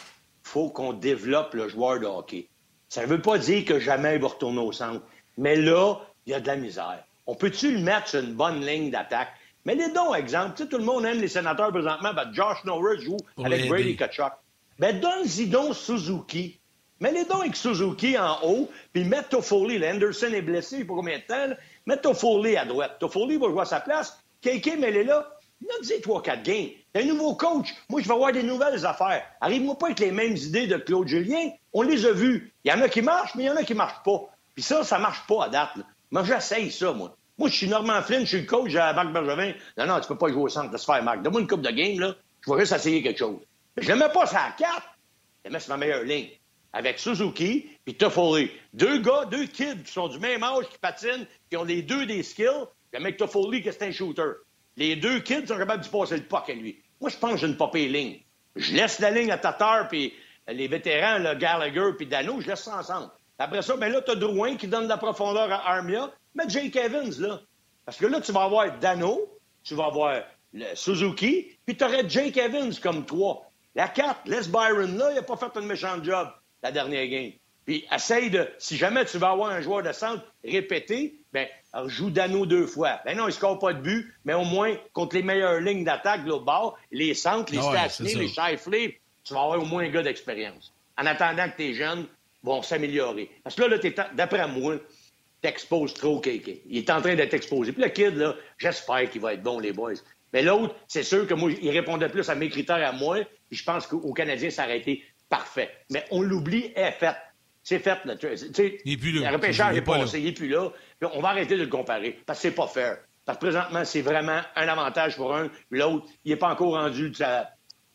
faut qu'on développe le joueur de hockey. Ça ne veut pas dire que jamais il va retourner au centre. Mais là, il y a de la misère. On peut-tu le mettre sur une bonne ligne d'attaque? Mais les dons, exemple, tu sais, tout le monde aime les sénateurs présentement, ben Josh Norris joue pour avec Brady Tkachuk. Ben donne-y donc Suzuki. Mets les dons avec Suzuki en haut, puis mets Toffoli. Anderson est blessé, pour combien de temps? Mets Toffoli à droite. Toffoli va jouer à sa place. K K, mais elle est là. Donne-y trois quatre games. T'es un nouveau coach. Moi, je vais avoir des nouvelles affaires. Arrive-moi pas avec les mêmes idées de Claude Julien. On les a vues. Il y en a qui marchent, mais il y en a qui marchent pas. Puis ça, ça marche pas à date. Là. Moi, j'essaye ça, moi. Moi, je suis Norman Flynn, je suis le coach à Marc Bergevin. Non, non, tu peux pas jouer au centre de se faire, Marc. Donne-moi une coupe de game, là. Je vais juste essayer quelque chose. Mais je ne le mets pas sur la carte. Je le mets sur ma meilleure ligne. Avec Suzuki puis Toffoli. Deux gars, deux kids qui sont du même âge, qui patinent, qui ont les deux des skills. Le mec Toffoli, que c'est un shooter. Les deux kids sont capables de passer le puck à lui. Moi, je pense que j'ai une pas pire ligne. Je laisse la ligne à Tatar puis les vétérans, là, Gallagher puis Danault, je laisse ça ensemble. Après ça, ben là, tu as Drouin qui donne de la profondeur à Armia. Mets Jake Evans, là. Parce que là, tu vas avoir Danault, tu vas avoir le Suzuki, puis tu aurais Jake Evans comme trois. La quatre, laisse Byron là, il n'a pas fait un méchant job la dernière game. Puis essaye de, si jamais tu vas avoir un joueur de centre répété, bien, joue Danault deux fois. Ben non, il ne score pas de but, mais au moins, contre les meilleures lignes d'attaque, là, au bord, les centres, les Stastny, les Scheifele, tu vas avoir au moins un gars d'expérience. En attendant que tes jeunes vont s'améliorer. Parce que là, là t'es ta... d'après moi, t'exposes trop K K. Il est en train d'être exposé. Puis le kid, là, j'espère qu'il va être bon, les boys. Mais l'autre, c'est sûr que moi, il répondait plus à mes critères à moi. Puis je pense qu'au Canadien, ça aurait été parfait. Mais on l'oublie, elle est faite. C'est fait, là. Tu sais, le repêchage est passé, il n'est plus là. Puis on va arrêter de le comparer. Parce que c'est pas fair. Parce que présentement, c'est vraiment un avantage pour un. L'autre, il n'est pas encore rendu de sa...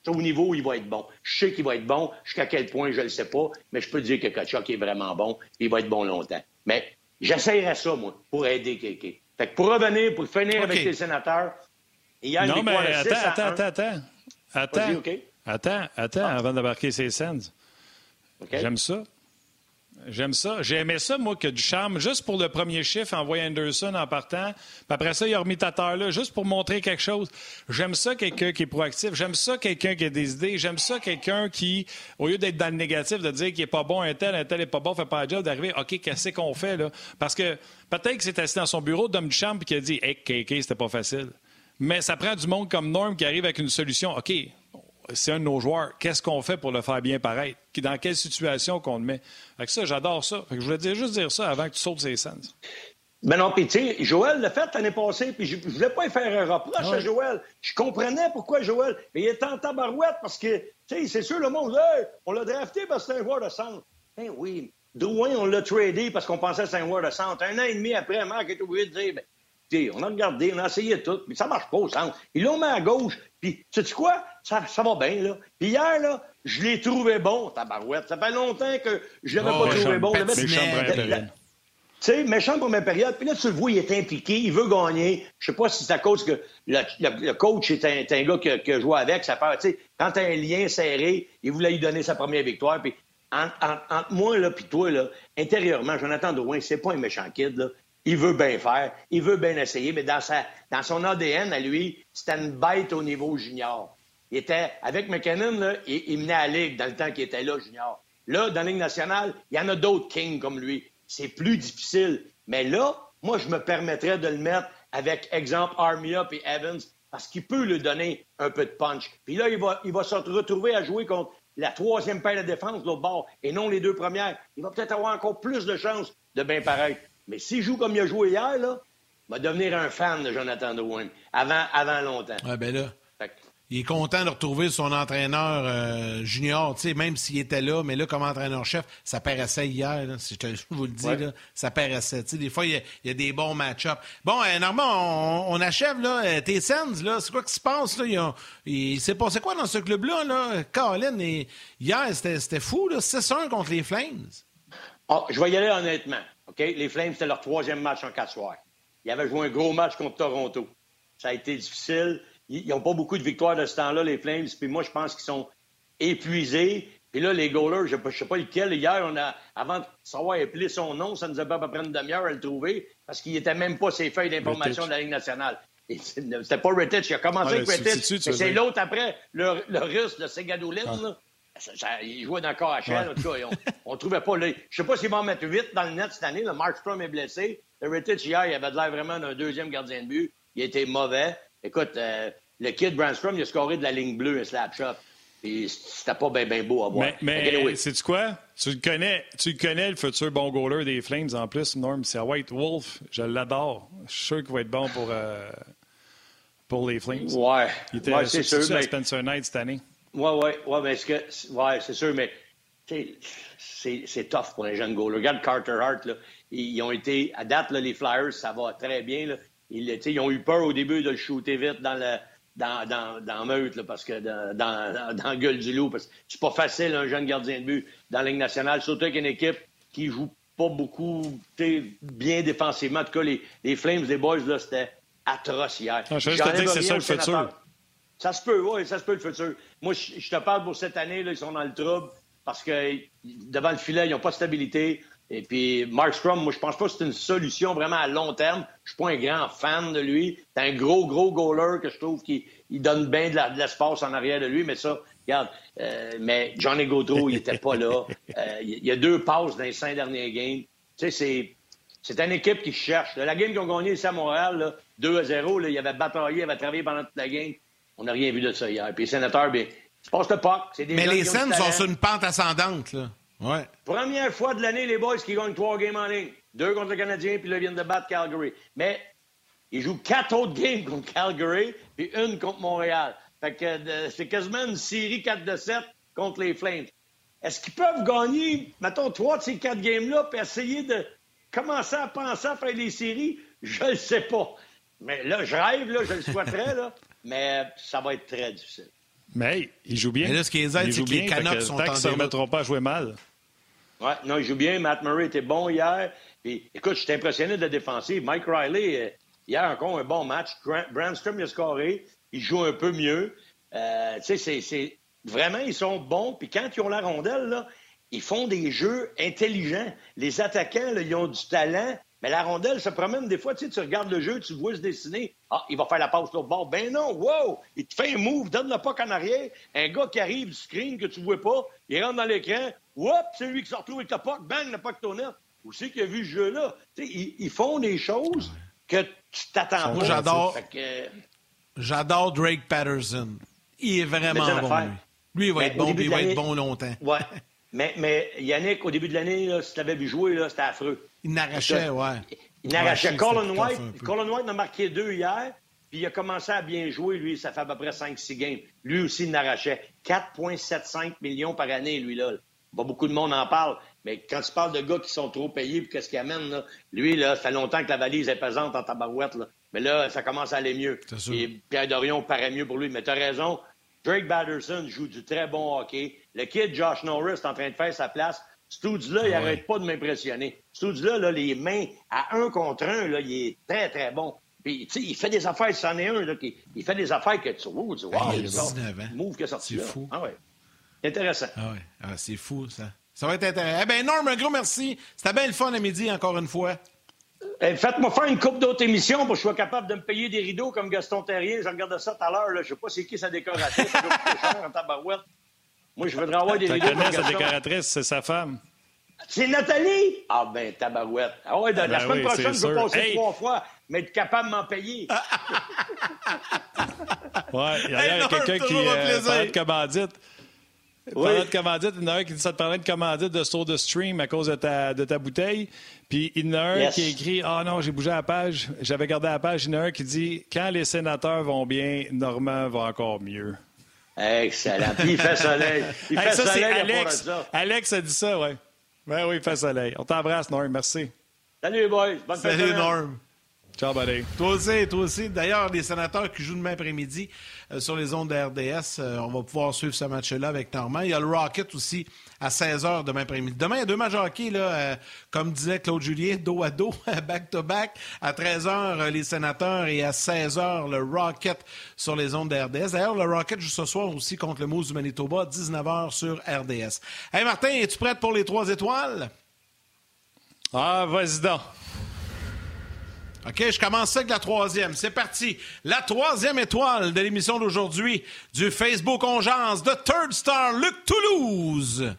au niveau, il va être bon. Je sais qu'il va être bon. Jusqu'à quel point, je ne le sais pas. Mais je peux dire que Tkachuk est vraiment bon. Il va être bon longtemps. Mais j'essaierai ça, moi, pour aider K K. Fait que pour revenir, pour finir okay. avec les sénateurs, il y a non, une victoire de six à un. Attends, attends, attends, attends. Vas-y, okay. Attends, attends, ah. avant d'embarquer ces Sens. Okay. J'aime ça. J'aime ça. J'aimais ça, moi, que Ducharme, juste pour le premier chiffre, envoyait Anderson en partant. Puis après ça, il a remis Tatar là, juste pour montrer quelque chose. J'aime ça, quelqu'un qui est proactif. J'aime ça, quelqu'un qui a des idées. J'aime ça, quelqu'un qui, au lieu d'être dans le négatif, de dire qu'il n'est pas bon, un tel, un tel n'est pas bon, fait pas la job, d'arriver, OK, qu'est-ce qu'on fait, là? Parce que peut-être qu'il s'est assis dans son bureau, Dom Ducharme, puis qu'il a dit, hey, K K, c'était pas facile. Mais ça prend du monde comme Norm qui arrive avec une solution. OK, c'est un de nos joueurs. Qu'est-ce qu'on fait pour le faire bien paraître? Dans quelle situation qu'on le met? Fait que ça, j'adore ça. Fait que je voulais dire, juste dire ça avant que tu sautes ces scènes. Mais non, puis tu sais, Joël l'a fait l'année passée, puis je ne voulais pas y faire un reproche ouais. à Joël. Je comprenais pourquoi Joël, mais il était en tabarouette parce que, tu sais, c'est sûr, le monde, hey, on l'a drafté parce que c'est un joueur de centre. Ben oui, Drouin, on l'a tradé parce qu'on pensait que c'était un joueur de centre. Un an et demi après, Marc est obligé de dire, ben, tu sais, on a regardé, on a essayé tout, mais ça marche pas au centre. Ils l'ont mis à gauche, puis sais-tu quoi? Ça, ça va bien, là. Puis hier, là, je l'ai trouvé bon, tabarouette. Ça fait longtemps que je l'avais oh, pas trouvé bon. Tu sais, méchant pour ma période. Puis là, tu le vois, il est impliqué, il veut gagner. Je sais pas si c'est à cause que le, le, le coach est un, un gars que, que je joue avec, ça fait, tu sais, quand t'as un lien serré, il voulait lui donner sa première victoire. Puis entre, entre, entre moi, là, puis toi, là, intérieurement, Jonathan Drouin, c'est pas un méchant kid, là. Il veut bien faire, il veut bien essayer, mais dans sa, dans son A D N, à lui, c'était une bête au niveau junior. Il était, avec McKinnon, là, il, il menait à la Ligue dans le temps qu'il était là, junior. Là, dans la Ligue nationale, il y en a d'autres kings comme lui. C'est plus difficile. Mais là, moi, je me permettrais de le mettre avec, exemple, Armia et Evans, parce qu'il peut lui donner un peu de punch. Puis là, il va, il va se retrouver à jouer contre la troisième paire de défense de l'autre bord, et non les deux premières. Il va peut-être avoir encore plus de chances de bien paraître. Mais s'il joue comme il a joué hier, là, il va devenir un fan de Jonathan Drouin, avant, avant longtemps. Ah ben là... Il est content de retrouver son entraîneur euh, junior, tu sais, même s'il était là, mais là, comme entraîneur-chef, ça paraissait hier, là, si je, te, je vous le dis, ouais. là, ça paraissait. Tu sais, des fois, il y, a, il y a des bons match-ups. Bon, euh, Normand, on, on achève, là, tes Sens, là, c'est quoi qui se passe, là? Il, a, il s'est passé quoi dans ce club-là, là? Colin, et, hier, c'était, c'était fou, là, six un contre les Flames. Oh, je vais y aller honnêtement, OK? Les Flames, c'était leur troisième match en quatre soirs. Ils avaient joué un gros match contre Toronto. Ça a été difficile. Ils n'ont pas beaucoup de victoires de ce temps-là, les Flames. Puis moi, je pense qu'ils sont épuisés. Puis là, les goalers, je ne sais pas lequel. Hier, on a, avant de savoir appeler son nom, ça nous a pas à peu près une demi-heure à le trouver parce qu'il n'était même pas ses feuilles d'information de la Ligue nationale. Et c'était pas Rittich. Il a commencé ah, avec Rittich. C'est l'autre après, le, le russe de Segadoulin. Ah. Ça, ça, il jouait dans le K H L. En tout cas, on ne trouvait pas. Là, je ne sais pas s'ils vont en mettre huit dans le net cette année. Le Markstrom est blessé. Le Rittich, hier, il avait de l'air vraiment d'un deuxième gardien de but. Il était mauvais. Écoute, euh, le kid Brännström, il a scoré de la ligne bleue, un slap shot. Puis c'était pas bien ben beau à voir. Mais sais-tu quoi? Tu le connais, tu le connais, le futur bon goaler des Flames. En plus, Norm, c'est White Wolf. Je l'adore. Je suis sûr qu'il va être bon pour, euh, pour les Flames. Ouais. Il était ouais, sûr, mais... à Spencer Knight cette année. Ouais, ouais, ouais, mais est-ce que... ouais, c'est sûr, mais c'est, c'est tough pour les jeunes goalers. Regarde Carter Hart, là. Ils ont été, à date, là, les Flyers, ça va très bien, là. Ils, ils ont eu peur au début de le shooter vite dans le dans, dans, dans meute, là, parce que dans, dans, dans la gueule du loup. Parce que c'est pas facile, un jeune gardien de but dans la Ligue nationale, surtout avec une équipe qui joue pas beaucoup bien défensivement. En tout cas, les, les Flames, les Boys, là, c'était atroce hier. Ah, je veux juste te dire que c'est ça le futur. Ça se peut, oui, ça se peut le futur. Moi, je, je te parle pour cette année, là, ils sont dans le trouble parce que devant le filet, ils n'ont pas de stabilité. Et puis, Markstrom, moi, je pense pas que c'est une solution vraiment à long terme. Je suis pas un grand fan de lui. C'est un gros, gros goaler que je trouve qu'il il donne bien de, la, de l'espace en arrière de lui. Mais ça, regarde, euh, mais Johnny Gaudreau, il était pas là. Euh, il y a deux passes dans les cinq dernières games. Tu sais, c'est, c'est une équipe qui cherche. La game qu'ils ont gagnée ici à Montréal, là, deux à zéro, là, il avait bataillé, il avait travaillé pendant toute la game. On n'a rien vu de ça hier. Puis les Sénateurs, bien, tu passes le puck. C'est des mais les Sens sont sur une pente ascendante, là. Ouais. Première fois de l'année, les Boys qui gagnent trois games en ligne. Deux contre le Canadien, puis là, ils viennent de battre Calgary. Mais ils jouent quatre autres games contre Calgary, puis une contre Montréal. Fait que de, c'est quasiment une série quatre à sept contre les Flames. Est-ce qu'ils peuvent gagner, mettons, trois de ces quatre games-là, puis essayer de commencer à penser à faire des séries? Je le sais pas. Mais là, je rêve, là, je le souhaiterais, là. Mais ça va être très difficile. Mais hey, ils jouent bien. Mais là, ce qui est aide, c'est que les Canucks sont en déroute. Ils ne se remettront pas à jouer mal. Oui, non, ils jouent bien. Matt Murray était bon hier. Puis, écoute, je suis impressionné de la défensive. Mike Riley, euh, hier encore un bon match. Brännström, il a scoré. Il joue un peu mieux. Euh, tu sais, c'est, c'est... Vraiment, ils sont bons. Puis quand ils ont la rondelle, là, ils font des jeux intelligents. Les attaquants, là, ils ont du talent. Mais la rondelle se promène des fois. Tu sais, tu regardes le jeu, tu vois se dessiner. Ah, il va faire la passe de l'autre bord. Ben non, wow! Il te fait un move, donne le puck en arrière. Un gars qui arrive du screen que tu ne vois pas, il rentre dans l'écran. Hop, c'est lui qui se retrouve avec le puck. Bang, le puck tourne. Où c'est qu'il a vu ce jeu-là? Tu sais, ils, ils font des choses que tu t'attends pas. J'adore, que... j'adore Drake Batherson. Il est vraiment bon, affaire. Lui. Lui, il va mais être bon, puis il va être bon longtemps. Ouais. Mais, mais Yannick, au début de l'année, là, si tu l'avais vu jouer, là, c'était affreux. Il n'arrachait, ouais. Il n'arrachait Colin White. Colin White en a marqué deux hier, puis il a commencé à bien jouer, lui. Ça fait à peu près cinq six games. Lui aussi, il n'arrachait. quatre virgule soixante-quinze millions par année, lui-là. Pas beaucoup de monde en parle, mais quand tu parles de gars qui sont trop payés et qu'est-ce qu'ils amènent, là, lui, là, ça fait longtemps que la valise est pesante en tabarouette. Là. Mais là, ça commence à aller mieux. Et Pierre Dorion paraît mieux pour lui. Mais tu as raison, Drake Batherson joue du très bon hockey. Le kid Josh Norris est en train de faire sa place. Stoudis-là, il n'arrête ouais. pas de m'impressionner. Stoudis-là, là, les mains à un contre un, là, il est très, très bon. Puis, tu sais, il fait des affaires, c'en est un, là, qui, il fait des affaires que tu vois, tu vois, il sort, move que sorti là. C'est fou. Ah ouais. Intéressant. Ah ouais. Ah, c'est fou, ça. Ça va être intéressant. Eh bien, Norm, un gros merci. C'était bien le fun à midi, encore une fois. Eh, faites-moi faire une couple d'autres émissions pour que je sois capable de me payer des rideaux comme Gaston Thérien. Je regarde ça tout à l'heure, là. Je sais pas c'est qui sa décoratrice. Je vais vous en tabarouette. Moi, je voudrais avoir des vidéos. Tu connais sa décoratrice, c'est sa femme. C'est Nathalie? Ah ben, tabarouette. Ah ouais, la ben semaine oui, prochaine, je vais passer hey. trois fois, mais être capable de m'en payer. Ouais, il y a, hey, a quelqu'un qui euh, parlait de commandite. Oui. Parlait de commandite, il y en a un qui dit ça te parlait de commandite de store de stream à cause de ta, de ta bouteille. Puis il y en a un yes. qui écrit « Ah oh non, j'ai bougé la page, j'avais gardé la page ». Il y en a un qui dit « Quand les sénateurs vont bien, Normand va encore mieux ». Excellent. Puis il fait soleil. Il hey, fait ça, soleil. C'est Alex. Alex a dit ça, oui. Ben oui, il fait soleil. On t'embrasse, Norm. Merci. Salut, les boys. Bonne fête. Salut, Norm. Ciao, buddy. Toi aussi, toi aussi. D'ailleurs, les sénateurs qui jouent demain après-midi euh, sur les ondes de R D S, euh, on va pouvoir suivre ce match-là avec Normand. Il y a le Rocket aussi à seize heures demain après-midi. Demain, il y a deux matchs hockey, là, euh, comme disait Claude Julien, dos à dos, back-to-back. À treize heures, euh, les sénateurs et à seize heures, le Rocket sur les ondes de R D S. D'ailleurs, le Rocket joue ce soir aussi contre le Moose du Manitoba, à dix-neuf heures sur R D S. Hey Martin, es-tu prête pour les trois étoiles? Ah, vas-y donc. OK, je commence avec la troisième. C'est parti. La troisième étoile de l'émission d'aujourd'hui du Facebook On Jase de Third Star Luc Toulouse.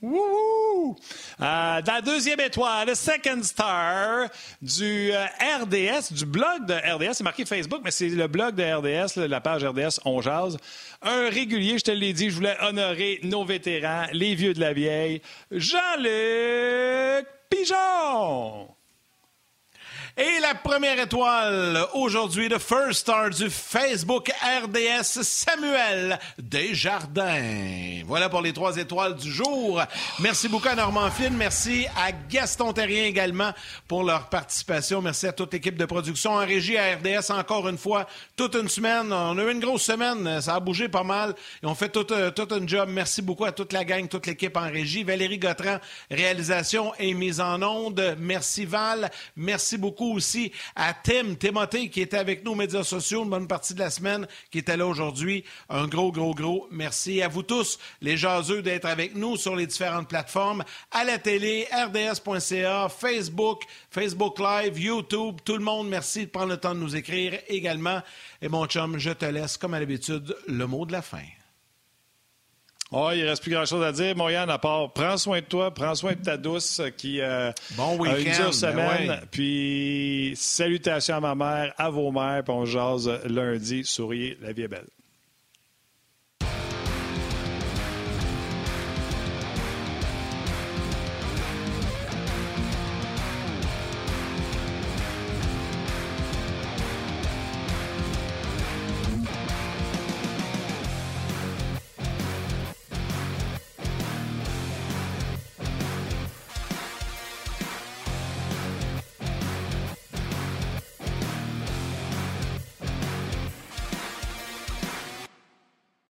Wouhou! Euh, la deuxième étoile, Second Star du euh, R D S, du blog de R D S. C'est marqué Facebook, mais c'est le blog de R D S, là, la page R D S On Jase. Un régulier, je te l'ai dit, je voulais honorer nos vétérans, les vieux de la vieille, Jean-Luc Pigeon! Et la première étoile aujourd'hui, le First Star du Facebook R D S, Samuel Desjardins. Voilà pour les trois étoiles du jour. Merci beaucoup à Norman Flynn. Merci à Gaston Thérien également pour leur participation. Merci à toute l'équipe de production en régie à R D S encore une fois. Toute une semaine. On a eu une grosse semaine. Ça a bougé pas mal. Et on fait tout, euh, tout un job. Merci beaucoup à toute la gang, toute l'équipe en régie. Valérie Gautran, réalisation et mise en onde. Merci Val. Merci beaucoup aussi à Tim, Timothée, qui était avec nous aux médias sociaux une bonne partie de la semaine, qui était là aujourd'hui. Un gros, gros, gros merci à vous tous, les jaseux, d'être avec nous sur les différentes plateformes, à la télé, R D S point C A, Facebook, Facebook Live, YouTube, tout le monde, merci de prendre le temps de nous écrire également. Et mon chum, je te laisse, comme à l'habitude, le mot de la fin. Oh, il ne reste plus grand-chose à dire, Montréal, à part prends soin de toi, prends soin de ta douce qui euh, bon a une dure semaine. Ouais. Puis salutations à ma mère, à vos mères, puis on jase lundi. Souriez, la vie est belle.